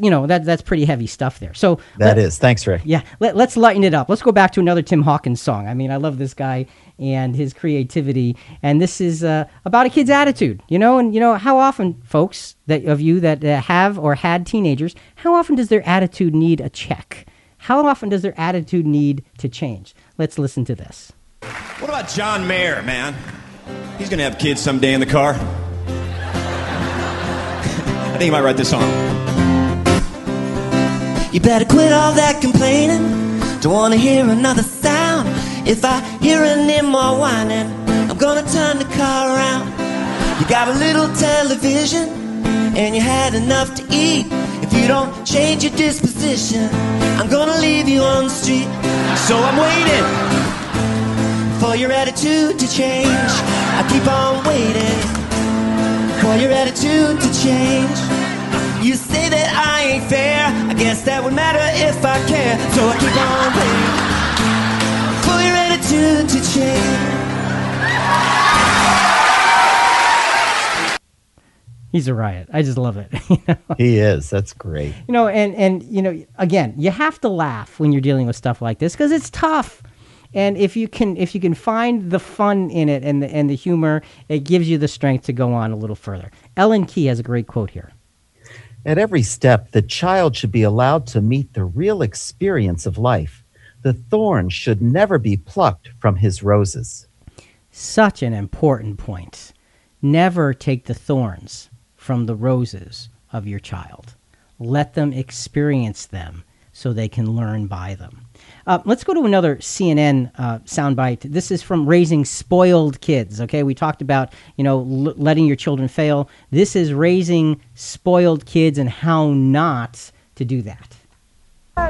pretty heavy stuff there. So that is. Thanks, Rick. Yeah. Let's lighten it up. Let's go back to another Tim Hawkins song. I mean, I love this guy and his creativity. And this is about a kid's attitude, and how often, folks, that have or had teenagers, how often does their attitude need a check? How often does their attitude need to change? Let's listen to this. What about John Mayer, man? He's going to have kids someday in the car. I think he might write this song. You better quit all that complaining. Don't want to hear another sound. If I hear any more whining, I'm going to turn the car around. You got a little television, and you had enough to eat. If you don't change your disposition, I'm going to leave you on the street. So I'm waiting for your attitude to change. I keep on waiting for your attitude to change. You say that I ain't fair. I guess that would matter if I care. So I keep on waiting for your attitude to change. He's a riot. I just love it. He is. That's great. Again, you have to laugh when you're dealing with stuff like this, because it's tough. And if you can find the fun in it and the humor, it gives you the strength to go on a little further. Ellen Key has a great quote here. At every step, the child should be allowed to meet the real experience of life. The thorn should never be plucked from his roses. Such an important point. Never take the thorns from the roses of your child. Let them experience them so they can learn by them. Let's go to another CNN soundbite. This is from Raising Spoiled Kids, okay? We talked about, letting your children fail. This is Raising Spoiled Kids and how not to do that.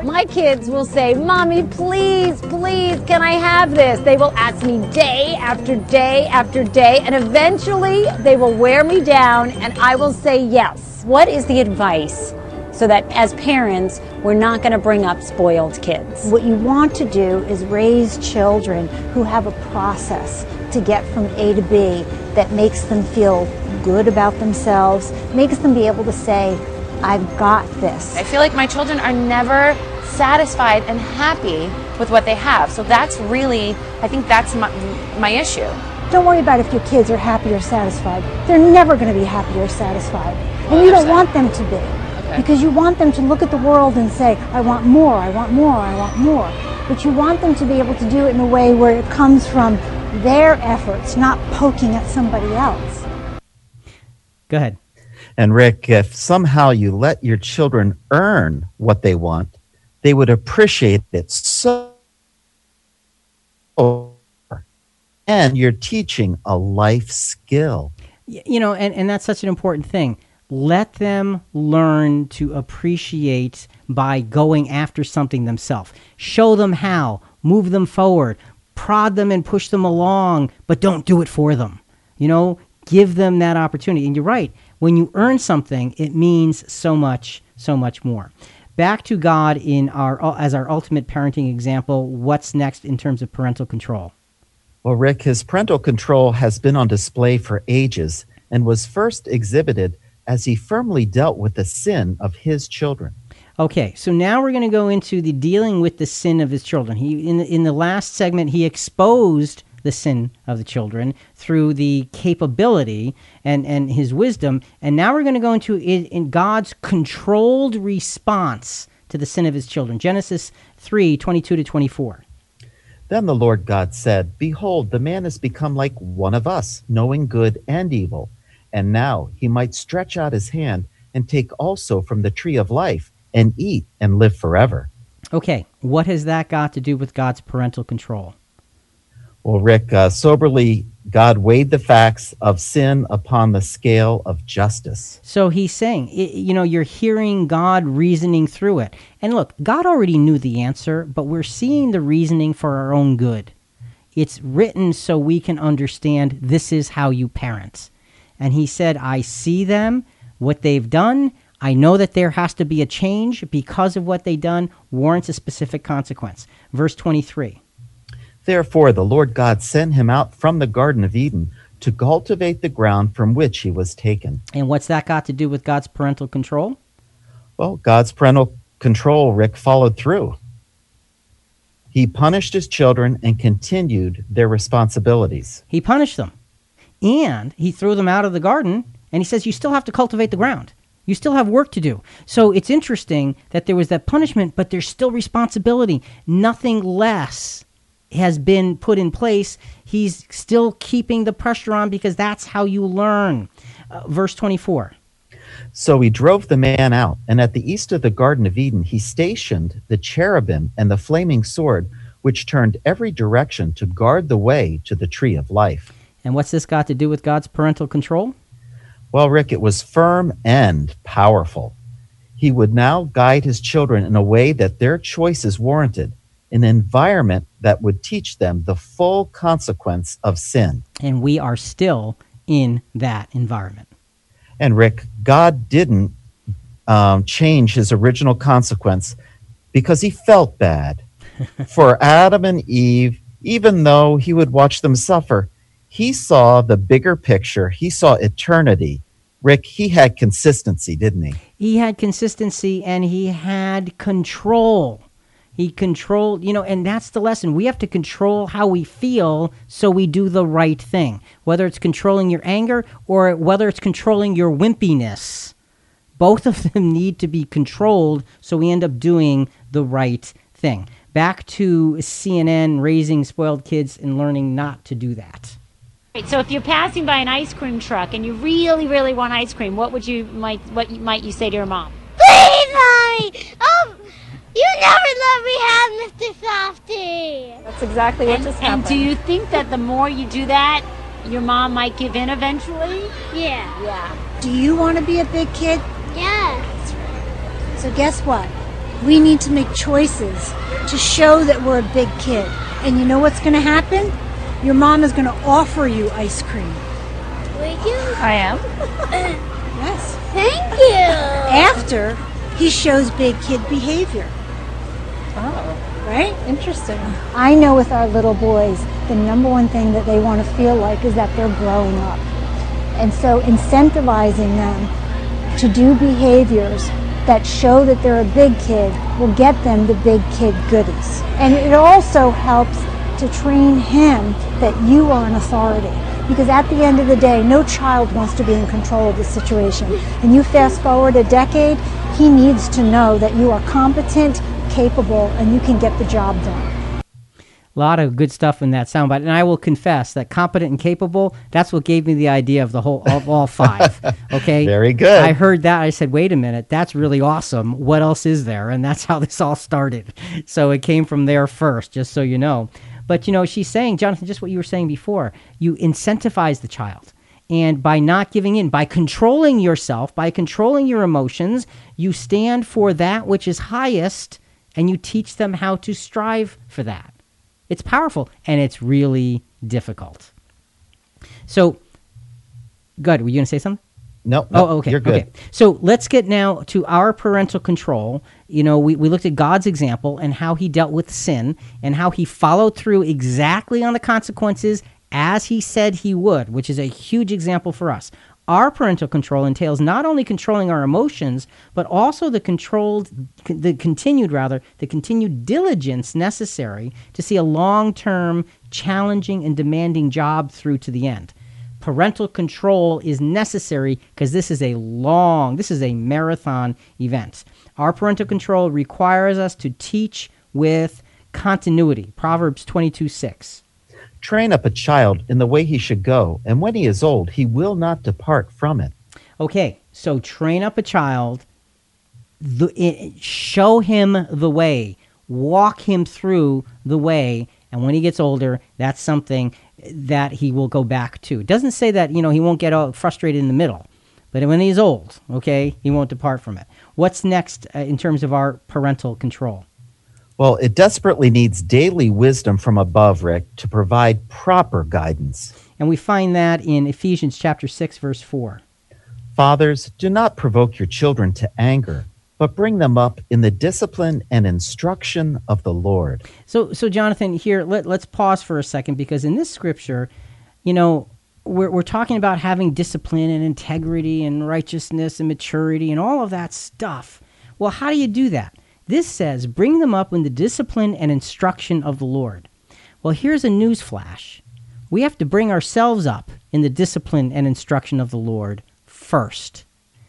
My kids will say, Mommy, please, please, can I have this? They will ask me day after day after day, and eventually they will wear me down, and I will say yes. What is the advice? So that as parents, we're not going to bring up spoiled kids. What you want to do is raise children who have a process to get from A to B that makes them feel good about themselves, makes them be able to say, I've got this. I feel like my children are never satisfied and happy with what they have. So that's really, I think that's my issue. Don't worry about if your kids are happy or satisfied. They're never going to be happy or satisfied. And you don't want them to be. Because you want them to look at the world and say, I want more, I want more, I want more. But you want them to be able to do it in a way where it comes from their efforts, not poking at somebody else. Go ahead. And Rick, if somehow you let your children earn what they want, they would appreciate it so much. And you're teaching a life skill. And that's such an important thing. Let them learn to appreciate by going after something themselves. Show them how, move them forward, prod them and push them along, but don't do it for them. Give them that opportunity. And you're right. When you earn something, it means so much more. Back to God as our ultimate parenting example. What's next in terms of parental control? Well, Rick, his parental control has been on display for ages and was first exhibited as he firmly dealt with the sin of his children. Okay, so now we're going to go into the dealing with the sin of his children. He in the last segment, he exposed the sin of the children through the capability and his wisdom. And now we're going to go into in God's controlled response to the sin of his children. Genesis 3:22-24. Then the Lord God said, Behold, the man has become like one of us, knowing good and evil. And now he might stretch out his hand and take also from the tree of life and eat and live forever. Okay, what has that got to do with God's parental control? Well, Rick, soberly, God weighed the facts of sin upon the scale of justice. So he's saying, you're hearing God reasoning through it. And look, God already knew the answer, but we're seeing the reasoning for our own good. It's written so we can understand this is how you parent. And he said, I see them, what they've done. I know that there has to be a change because of what they've done warrants a specific consequence. Verse 23. Therefore, the Lord God sent him out from the Garden of Eden to cultivate the ground from which he was taken. And what's that got to do with God's parental control? Well, God's parental control, Rick, followed through. He punished his children and continued their responsibilities. He punished them. And he threw them out of the garden, and he says, you still have to cultivate the ground. You still have work to do. So it's interesting that there was that punishment, but there's still responsibility. Nothing less has been put in place. He's still keeping the pressure on because that's how you learn. Verse 24. So he drove the man out, and at the east of the Garden of Eden, he stationed the cherubim and the flaming sword, which turned every direction to guard the way to the tree of life. And what's this got to do with God's parental control? Well, Rick, it was firm and powerful. He would now guide his children in a way that their choices warranted, an environment that would teach them the full consequence of sin. And we are still in that environment. And Rick, God didn't change his original consequence because he felt bad. For Adam and Eve, even though he would watch them suffer, he saw the bigger picture. He saw eternity. Rick, he had consistency, didn't he? He had consistency and he had control. He controlled, and that's the lesson. We have to control how we feel so we do the right thing, whether it's controlling your anger or whether it's controlling your wimpiness. Both of them need to be controlled, so we end up doing the right thing. Back to CNN, raising spoiled kids and learning not to do that. So if you're passing by an ice cream truck and you really, really want ice cream, what might you say to your mom? Please, Mommy! Oh, you never let me have Mr. Softy! That's exactly what just happened. And do you think that the more you do that, your mom might give in eventually? Yeah. Yeah. Do you want to be a big kid? Yeah. So guess what? We need to make choices to show that we're a big kid. And you know what's going to happen? Your mom is going to offer you ice cream. Will you? I am. Yes. Thank you. After he shows big kid behavior. Oh. Right? Interesting. I know with our little boys, the number one thing that they want to feel like is that they're growing up. And so incentivizing them to do behaviors that show that they're a big kid will get them the big kid goodies. And it also helps to train him that you are an authority. Because at the end of the day, no child wants to be in control of the situation. And you fast forward a decade, he needs to know that you are competent, capable, and you can get the job done. A lot of good stuff in that soundbite. And I will confess that competent and capable, that's what gave me the idea of the whole, of all five. Okay? Very good. I heard that. I said, wait a minute, that's really awesome. What else is there? And that's how this all started. So it came from there first, just so you know. But, you know, she's saying, Jonathan, just what you were saying before, you incentivize the child. And by not giving in, by controlling yourself, by controlling your emotions, you stand for that which is highest, and you teach them how to strive for that. It's powerful, and it's really difficult. So, good. Were you going to say something? No, oh, okay. You're good. Okay. So let's get now to our parental control. You know, we looked at God's example and how he dealt with sin and how he followed through exactly on the consequences as he said he would, which is a huge example for us. Our parental control entails not only controlling our emotions, but also the continued diligence necessary to see a long-term, challenging and demanding job through to the end. Parental control is necessary because this is a marathon event. Our parental control requires us to teach with continuity. Proverbs 22:6. Train up a child in the way he should go, and when he is old, he will not depart from it. Okay, so train up a child, show him the way, walk him through the way, and when he gets older, that's something that he will go back to. It doesn't say that, you know, he won't get all frustrated in the middle, but when he's old, okay, he won't depart from it. What's next in terms of our parental control? Well, it desperately needs daily wisdom from above, Rick, to provide proper guidance. And we find that in Ephesians chapter 6, verse 4. Fathers, do not provoke your children to anger, but bring them up in the discipline and instruction of the Lord. So Jonathan, here, let's pause for a second, because in this scripture, you know, we're talking about having discipline and integrity and righteousness and maturity and all of that stuff. Well, how do you do that? This says, bring them up in the discipline and instruction of the Lord. Well, here's a news flash. We have to bring ourselves up in the discipline and instruction of the Lord first.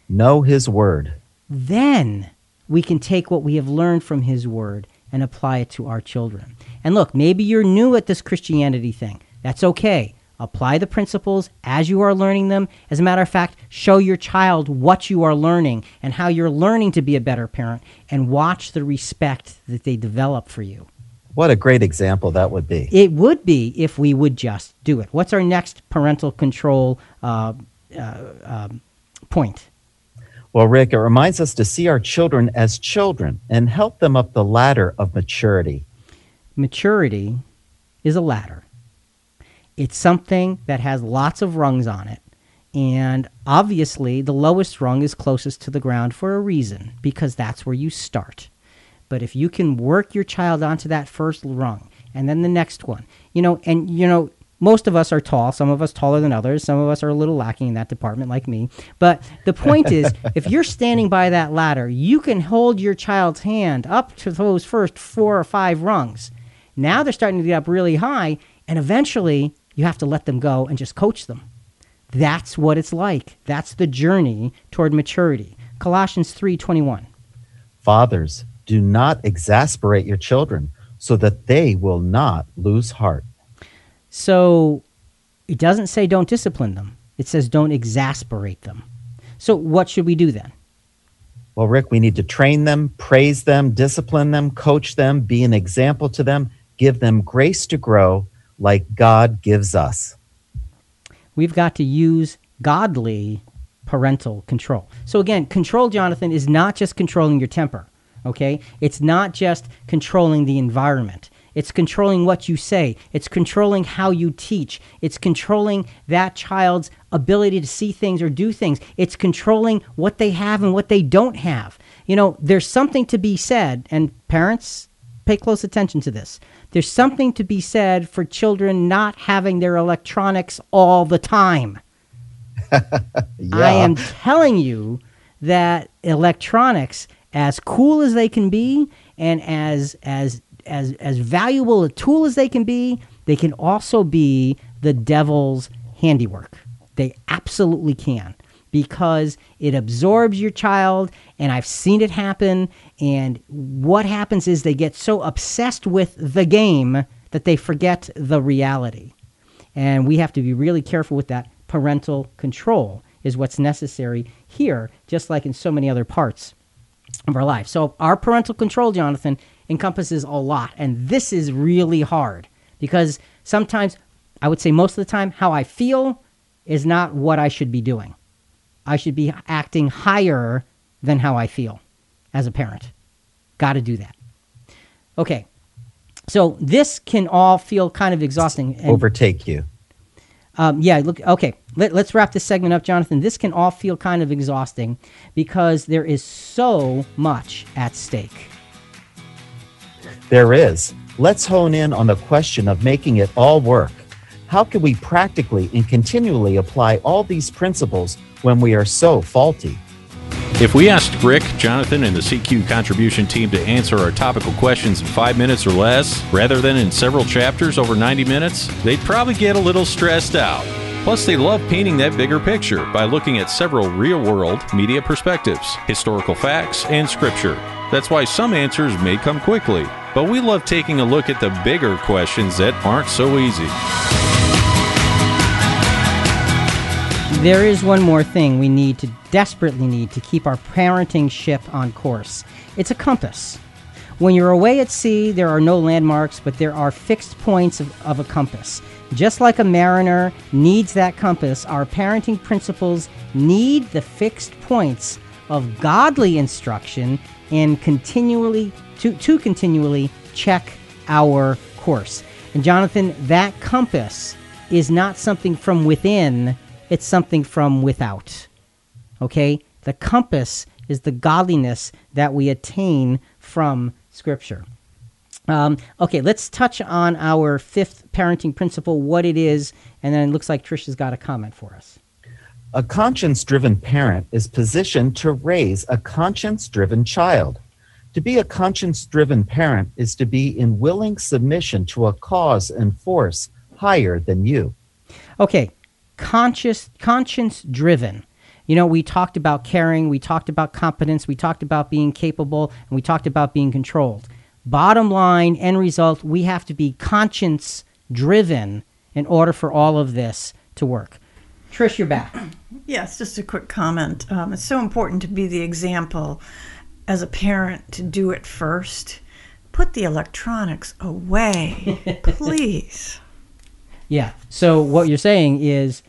Know his word. Then we can take what we have learned from his word and apply it to our children. And look, maybe you're new at this Christianity thing. That's okay. Apply the principles as you are learning them. As a matter of fact, show your child what you are learning and how you're learning to be a better parent, and watch the respect that they develop for you. What a great example that would be. It would be if we would just do it. What's our next parental control point? Well, Rick, it reminds us to see our children as children and help them up the ladder of maturity. Maturity is a ladder. It's something that has lots of rungs on it. And obviously, the lowest rung is closest to the ground for a reason, because that's where you start. But if you can work your child onto that first rung and then the next one, most of us are tall, some of us taller than others, some of us are a little lacking in that department, like me. But the point is, if you're standing by that ladder, you can hold your child's hand up to those first 4 or 5 rungs. Now they're starting to get up really high, and eventually you have to let them go and just coach them. That's what it's like. That's the journey toward maturity. Colossians 3:21. Fathers, do not exasperate your children so that they will not lose heart. So it doesn't say don't discipline them. It says don't exasperate them. So what should we do then? Well, Rick, we need to train them, praise them, discipline them, coach them, be an example to them, give them grace to grow like God gives us. We've got to use godly parental control. So again, control, Jonathan, is not just controlling your temper, okay? It's not just controlling the environment. It's controlling what you say. It's controlling how you teach. It's controlling that child's ability to see things or do things. It's controlling what they have and what they don't have. You know, there's something to be said, and parents, pay close attention to this. There's something to be said for children not having their electronics all the time. Yeah. I am telling you that electronics, as cool as they can be and as valuable a tool as they can be, they can also be the devil's handiwork. They absolutely can, because it absorbs your child, and I've seen it happen. And what happens is they get so obsessed with the game that they forget the reality. And we have to be really careful with that. Parental control is what's necessary here, just like in so many other parts of our life. So our parental control, Jonathan, encompasses a lot. And this is really hard, because sometimes, I would say most of the time, how I feel is not what I should be doing. I should be acting higher than how I feel as a parent. Got to do that. Okay. So this can all feel kind of exhausting. And, overtake you. Okay. Let's wrap this segment up, Jonathan. This can all feel kind of exhausting because there is so much at stake. There is. Let's hone in on the question of making it all work. How can we practically and continually apply all these principles when we are so faulty? If we asked Rick, Jonathan, and the CQ contribution team to answer our topical questions in 5 minutes or less, rather than in several chapters over 90 minutes, they'd probably get a little stressed out. Plus, they love painting that bigger picture by looking at several real-world media perspectives, historical facts, and scripture. That's why some answers may come quickly, but we love taking a look at the bigger questions that aren't so easy. There is one more thing we need to desperately need to keep our parenting ship on course. It's a compass. When you're away at sea, there are no landmarks, but there are fixed points of a compass. Just like a mariner needs that compass, our parenting principles need the fixed points of godly instruction and continually check our course. And Jonathan, that compass is not something from within. It's something from without, okay? The compass is the godliness that we attain from Scripture. Okay, let's touch on our fifth parenting principle, what it is, and then it looks like Trish has got a comment for us. A conscience-driven parent is positioned to raise a conscience-driven child. To be a conscience-driven parent is to be in willing submission to a cause and force higher than you. Okay. Conscience-driven. You know, we talked about caring, we talked about competence, we talked about being capable, and we talked about being controlled. Bottom line, end result, we have to be conscience-driven in order for all of this to work. Trish, you're back. Yes, just a quick comment. It's so important to be the example as a parent to do it first. Put the electronics away, please. Yeah, so what you're saying is,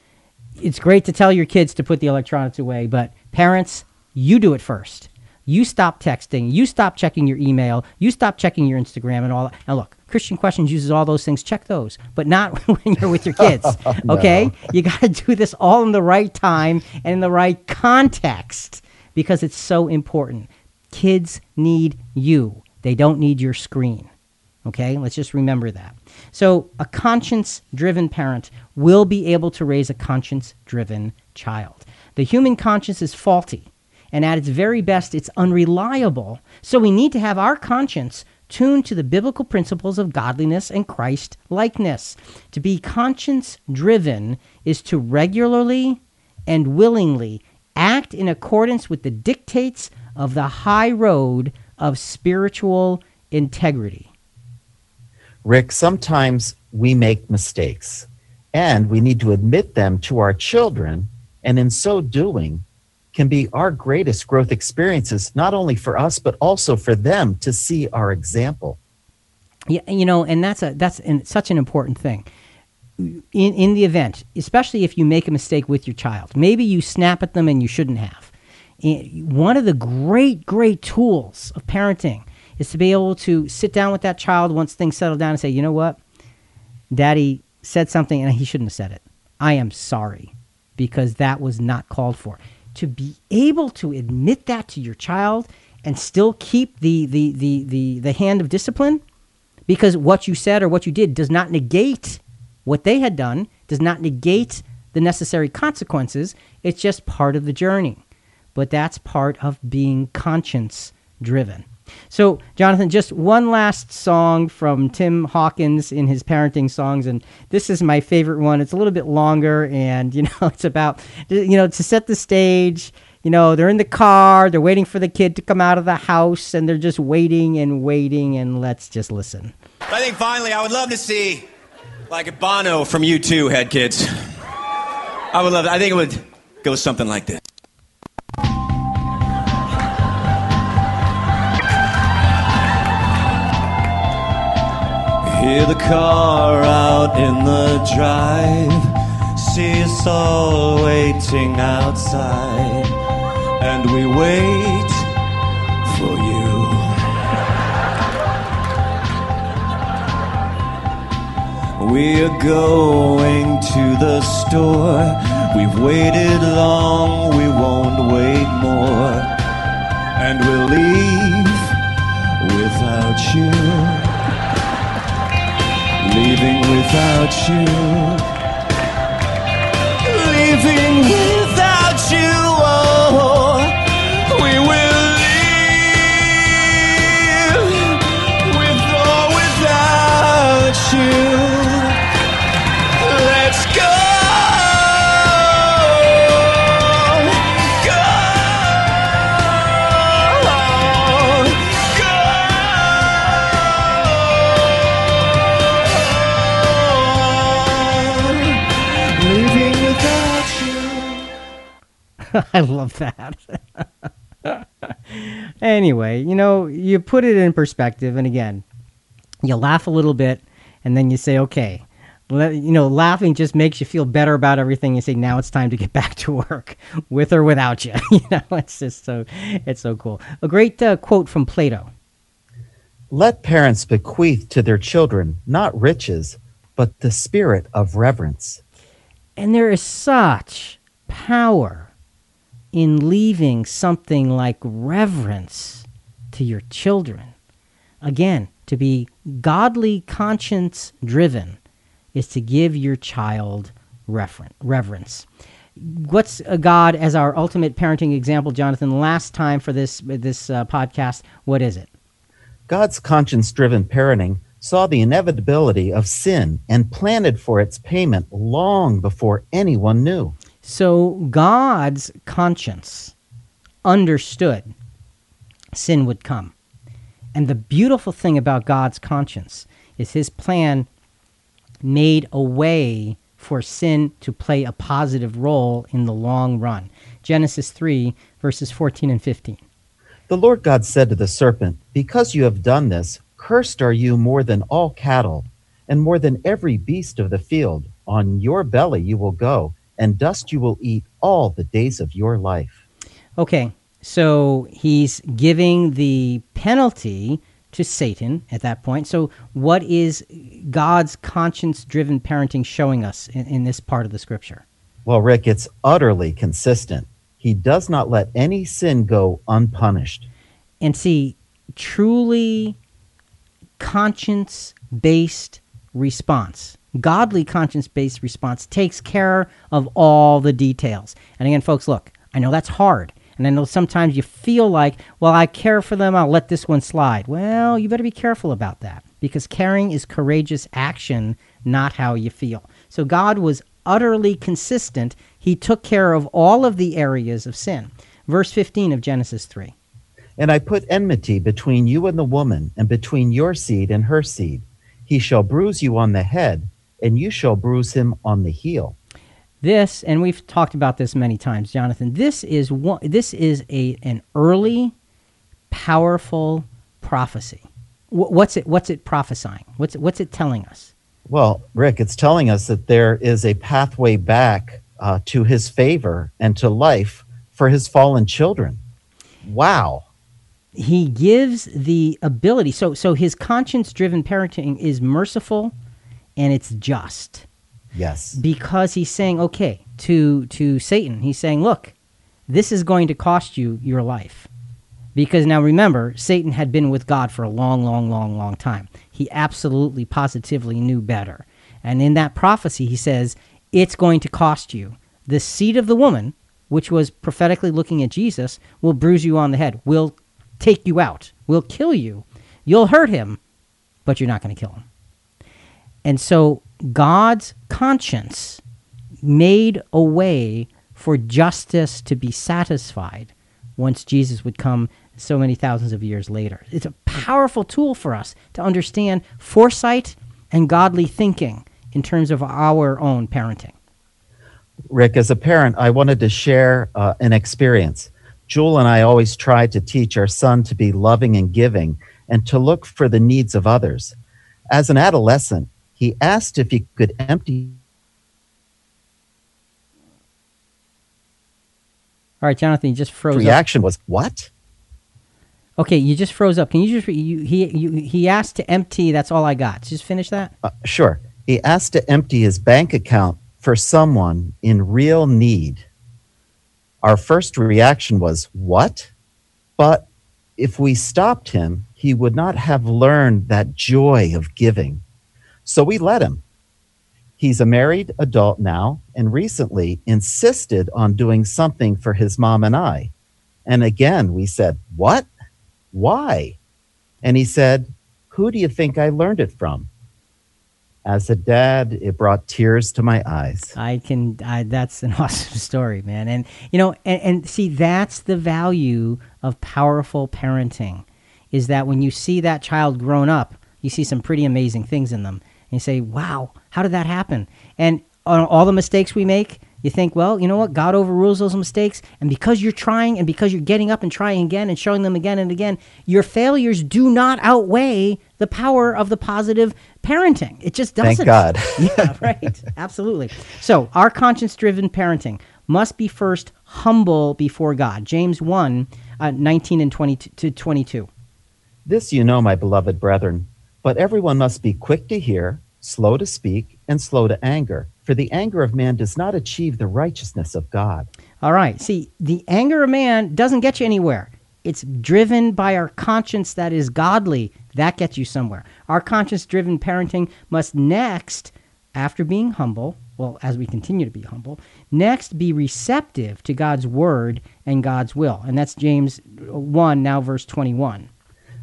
it's great to tell your kids to put the electronics away, but parents, you do it first. You stop texting. You stop checking your email. You stop checking your Instagram and all that. Now, look, Christian Questions uses all those things. Check those, but not when you're with your kids, okay? No. You got to do this all in the right time and in the right context because it's so important. Kids need you. They don't need your screen, okay? Let's just remember that. So a conscience-driven parent will be able to raise a conscience-driven child. The human conscience is faulty, and at its very best, it's unreliable. So we need to have our conscience tuned to the biblical principles of godliness and Christ-likeness. To be conscience-driven is to regularly and willingly act in accordance with the dictates of the high road of spiritual integrity. Rick, sometimes we make mistakes, and we need to admit them to our children, and in so doing can be our greatest growth experiences, not only for us, but also for them to see our example. Yeah, you know, and that's such an important thing. In the event, especially if you make a mistake with your child, maybe you snap at them and you shouldn't have. One of the great tools of parenting is to be able to sit down with that child once things settle down and say, you know what, Daddy said something and he shouldn't have said it. I am sorry, because that was not called for. To be able to admit that to your child and still keep the hand of discipline, because what you said or what you did does not negate what they had done, does not negate the necessary consequences. It's just part of the journey. But that's part of being conscience-driven. So, Jonathan, just one last song from Tim Hawkins in his parenting songs, and this is my favorite one. It's a little bit longer, and, you know, it's about, you know, to set the stage. You know, they're in the car, they're waiting for the kid to come out of the house, and they're just waiting and waiting, and let's just listen. I think finally I would love to see, like, if Bono from U2 had kids. I would love that. I think it would go something like this. Hear the car out in the drive, see us all waiting outside, and we wait for you. We are going to the store, we've waited long, we won't wait more, and we'll leave without you. Leaving without you, leaving without you, oh, we will leave with or without you. Let's go, I love that. Anyway, you know, you put it in perspective, and again, you laugh a little bit, and then you say, okay, you know, laughing just makes you feel better about everything. You say, now it's time to get back to work, with or without you. You know, it's just so, it's so cool. A great quote from Plato. Let parents bequeath to their children not riches, but the spirit of reverence. And there is such power in leaving something like reverence to your children. Again, to be godly conscience driven is to give your child reverence. What's God as our ultimate parenting example, Jonathan? Last time for this podcast, what is it? God's conscience-driven parenting saw the inevitability of sin and planted for its payment long before anyone knew. So God's conscience understood sin would come. And the beautiful thing about God's conscience is his plan made a way for sin to play a positive role in the long run. Genesis 3, verses 14 and 15. The Lord God said to the serpent, "Because you have done this, cursed are you more than all cattle, and more than every beast of the field. On your belly you will go, and dust you will eat all the days of your life." Okay, so he's giving the penalty to Satan at that point. So what is God's conscience-driven parenting showing us in this part of the scripture? Well, Rick, it's utterly consistent. He does not let any sin go unpunished. And see, truly conscience-based response, godly conscience-based response takes care of all the details. And again, folks, look, I know that's hard. And I know sometimes you feel like, well, I care for them, I'll let this one slide. Well, you better be careful about that, because caring is courageous action, not how you feel. So God was utterly consistent. He took care of all of the areas of sin. Verse 15 of Genesis 3. And I put enmity between you and the woman, and between your seed and her seed. He shall bruise you on the head, and you shall bruise him on the heel. This, and we've talked about this many times, Jonathan, this is an early, powerful prophecy. What's it prophesying? What's it telling us? Well, Rick, it's telling us that there is a pathway back to his favor and to life for his fallen children. Wow. He gives the ability. So his conscience-driven parenting is merciful and it's just. Yes. Because he's saying, okay, to Satan, he's saying, look, this is going to cost you your life. Because now remember, Satan had been with God for a long, long, long, long time. He absolutely, positively knew better. And in that prophecy, he says, it's going to cost you. The seed of the woman, which was prophetically looking at Jesus, will bruise you on the head, will take you out, will kill you. You'll hurt him, but you're not going to kill him. And so God's conscience made a way for justice to be satisfied once Jesus would come so many thousands of years later. It's a powerful tool for us to understand foresight and godly thinking in terms of our own parenting. Rick, as a parent, I wanted to share an experience. Jewel and I always try to teach our son to be loving and giving and to look for the needs of others. As an adolescent, he asked if he could empty. All right, Jonathan, you just froze up. Reaction was, what? Okay, you just froze up. Can you just, he asked to empty, that's all I got. Just finish that? Sure. He asked to empty his bank account for someone in real need. Our first reaction was, what? But if we stopped him, he would not have learned that joy of giving. So we let him. He's a married adult now and recently insisted on doing something for his mom and I. And again, we said, what? Why? And he said, who do you think I learned it from? As a dad, it brought tears to my eyes. That's an awesome story, man. And, you know, and see, that's the value of powerful parenting, is that when you see that child grown up, you see some pretty amazing things in them. And you say, wow, how did that happen? And on all the mistakes we make, you think, well, you know what? God overrules those mistakes. And because you're trying and because you're getting up and trying again and showing them again and again, your failures do not outweigh the power of the positive parenting. It just doesn't. Thank God. Yeah, right. Absolutely. So our conscience-driven parenting must be first humble before God. James 1, 19 and 22. This you know, my beloved brethren, but everyone must be quick to hear, slow to speak, and slow to anger. For the anger of man does not achieve the righteousness of God. All right. See, the anger of man doesn't get you anywhere. It's driven by our conscience that is godly. That gets you somewhere. Our conscience-driven parenting must next, after being humble, well, as we continue to be humble, next be receptive to God's word and God's will. And that's James 1, now verse 21.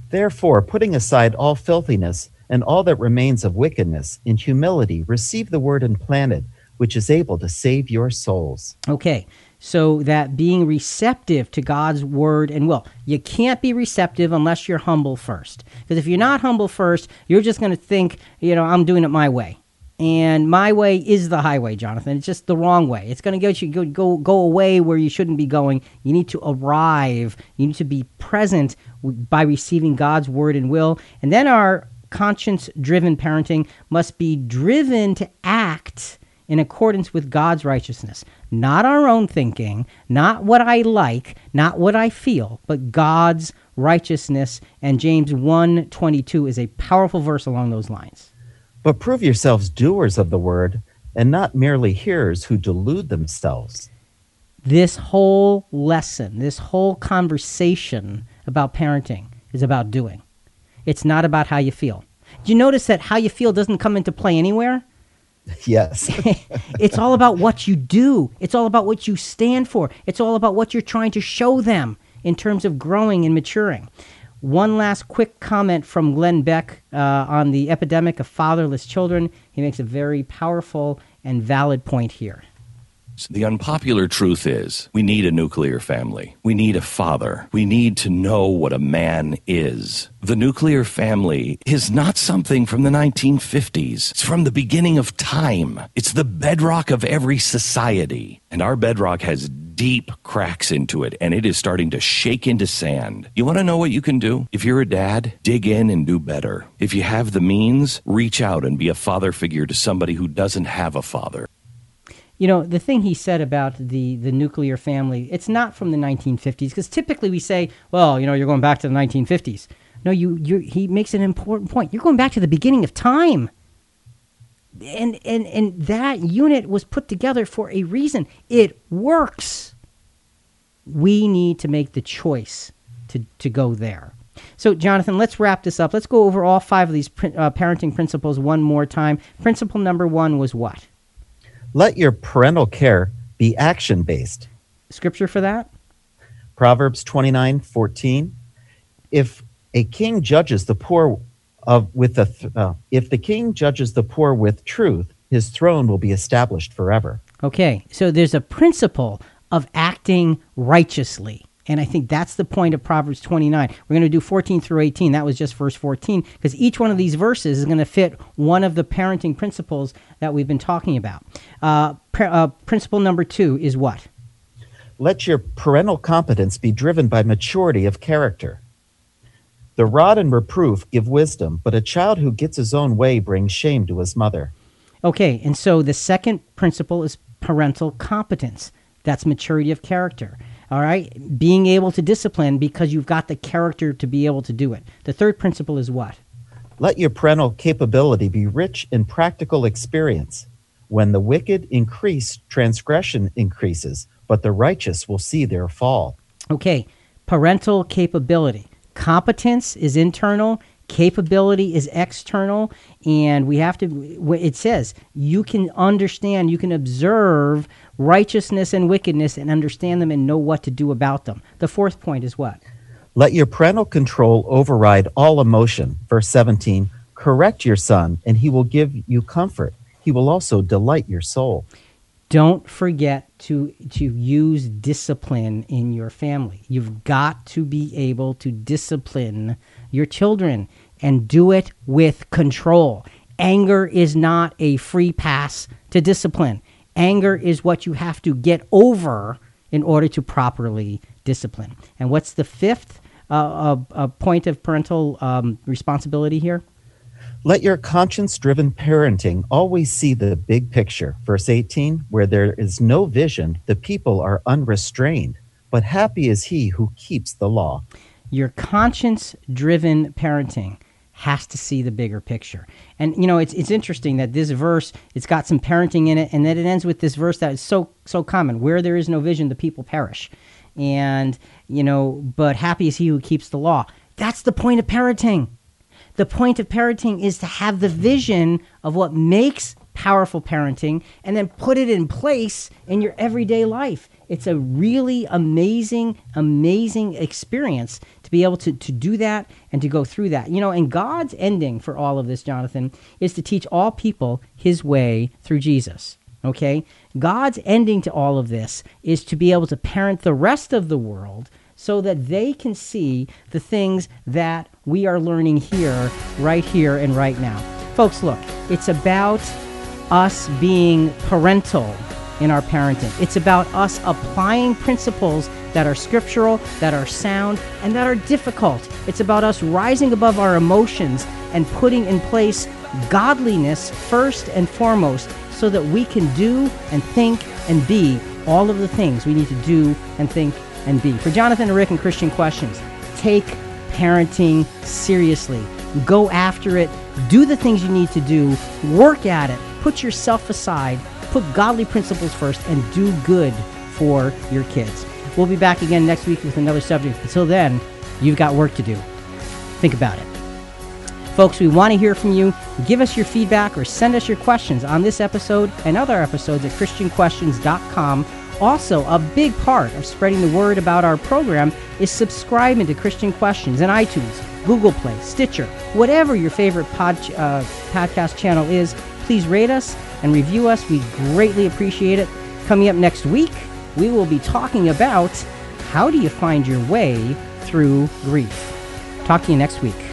Therefore, putting aside all filthiness and all that remains of wickedness, in humility receive the word implanted, which is able to save your souls. Okay, so that being receptive to God's word and will. You can't be receptive unless you're humble first. Because if you're not humble first, you're just going to think, you know, I'm doing it my way. And my way is the highway, Jonathan. It's just the wrong way. It's going to get you go away where you shouldn't be going. You need to arrive. You need to be present by receiving God's word and will. And then our conscience-driven parenting must be driven to act in accordance with God's righteousness. Not our own thinking, not what I like, not what I feel, but God's righteousness. And James 1:22 is a powerful verse along those lines. But prove yourselves doers of the word, and not merely hearers who delude themselves. This whole lesson, this whole conversation about parenting is about doing. It's not about how you feel. Do you notice that how you feel doesn't come into play anywhere? Yes. It's all about what you do. It's all about what you stand for. It's all about what you're trying to show them in terms of growing and maturing. One last quick comment from Glenn Beck on the epidemic of fatherless children. He makes a very powerful and valid point here. So the unpopular truth is we need a nuclear family. We need a father. We need to know what a man is. The nuclear family is not something from the 1950s. It's from the beginning of time. It's the bedrock of every society. And our bedrock has deep cracks into it, and it is starting to shake into sand. You want to know what you can do? If you're a dad, dig in and do better. If you have the means, reach out and be a father figure to somebody who doesn't have a father. You know, the thing he said about the nuclear family, it's not from the 1950s, because typically we say, well, you know, you're going back to the 1950s. No, he makes an important point. You're going back to the beginning of time. And that unit was put together for a reason. It works. We need to make the choice to go there. So, Jonathan, let's wrap this up. Let's go over all five of these parenting principles one more time. Principle number one was what? Let your parental care be action-based. Scripture for that? Proverbs 29:14. If a king judges the poor if the king judges the poor with truth, his throne will be established forever. Okay, so there's a principle of acting righteously. And I think that's the point of Proverbs 29. We're going to do 14 through 18. That was just verse 14, because each one of these verses is going to fit one of the parenting principles that we've been talking about. Principle number two is what? Let your parental competence be driven by maturity of character. The rod and reproof give wisdom, but a child who gets his own way brings shame to his mother. Okay, and so the second principle is parental competence. That's maturity of character. All right, being able to discipline because you've got the character to be able to do it. The third principle is what? Let your parental capability be rich in practical experience. When the wicked increase, transgression increases, but the righteous will see their fall. Okay, parental capability. Competence is internal, capability is external, and we have to, it says, you can understand, you can observe righteousness and wickedness and understand them and know what to do about them. The fourth point is what? Let your parental control override all emotion. Verse 17, correct your son and he will give you comfort. He will also delight your soul. Don't forget to use discipline in your family. You've got to be able to discipline your children and do it with control. Anger is not a free pass to discipline. Anger is what you have to get over in order to properly discipline. And what's the fifth point of parental responsibility here? Let your conscience-driven parenting always see the big picture. Verse 18, where there is no vision, the people are unrestrained, but happy is he who keeps the law. Your conscience-driven parenting has to see the bigger picture. And, you know, it's interesting that this verse, it's got some parenting in it, and then it ends with this verse that is so common. Where there is no vision, the people perish. And, you know, but happy is he who keeps the law. That's the point of parenting. The point of parenting is to have the vision of what makes powerful parenting and then put it in place in your everyday life. It's a really amazing experience to be able to do that and to go through that. You know, and God's ending for all of this, Jonathan, is to teach all people his way through Jesus, okay? God's ending to all of this is to be able to parent the rest of the world so that they can see the things that we are learning here and right now. Folks, look, it's about us being parental in our parenting. It's about us applying principles that are scriptural, that are sound, and that are difficult. It's about us rising above our emotions and putting in place godliness first and foremost so that we can do and think and be all of the things we need to do and think and be. For Jonathan and Rick and Christian Questions, take parenting seriously. Go after it. Do the things you need to do. Work at it. Put yourself aside. Put godly principles first and do good for your kids. We'll be back again next week with another subject. Until then, you've got work to do. Think about it. Folks, we want to hear from you. Give us your feedback or send us your questions on this episode and other episodes at ChristianQuestions.com Also, a big part of spreading the word about our program is subscribing to Christian Questions in iTunes, Google Play, Stitcher, whatever your favorite podcast channel is. Please rate us and review us. We greatly appreciate it. Coming up next week, we will be talking about how do you find your way through grief. Talk to you next week.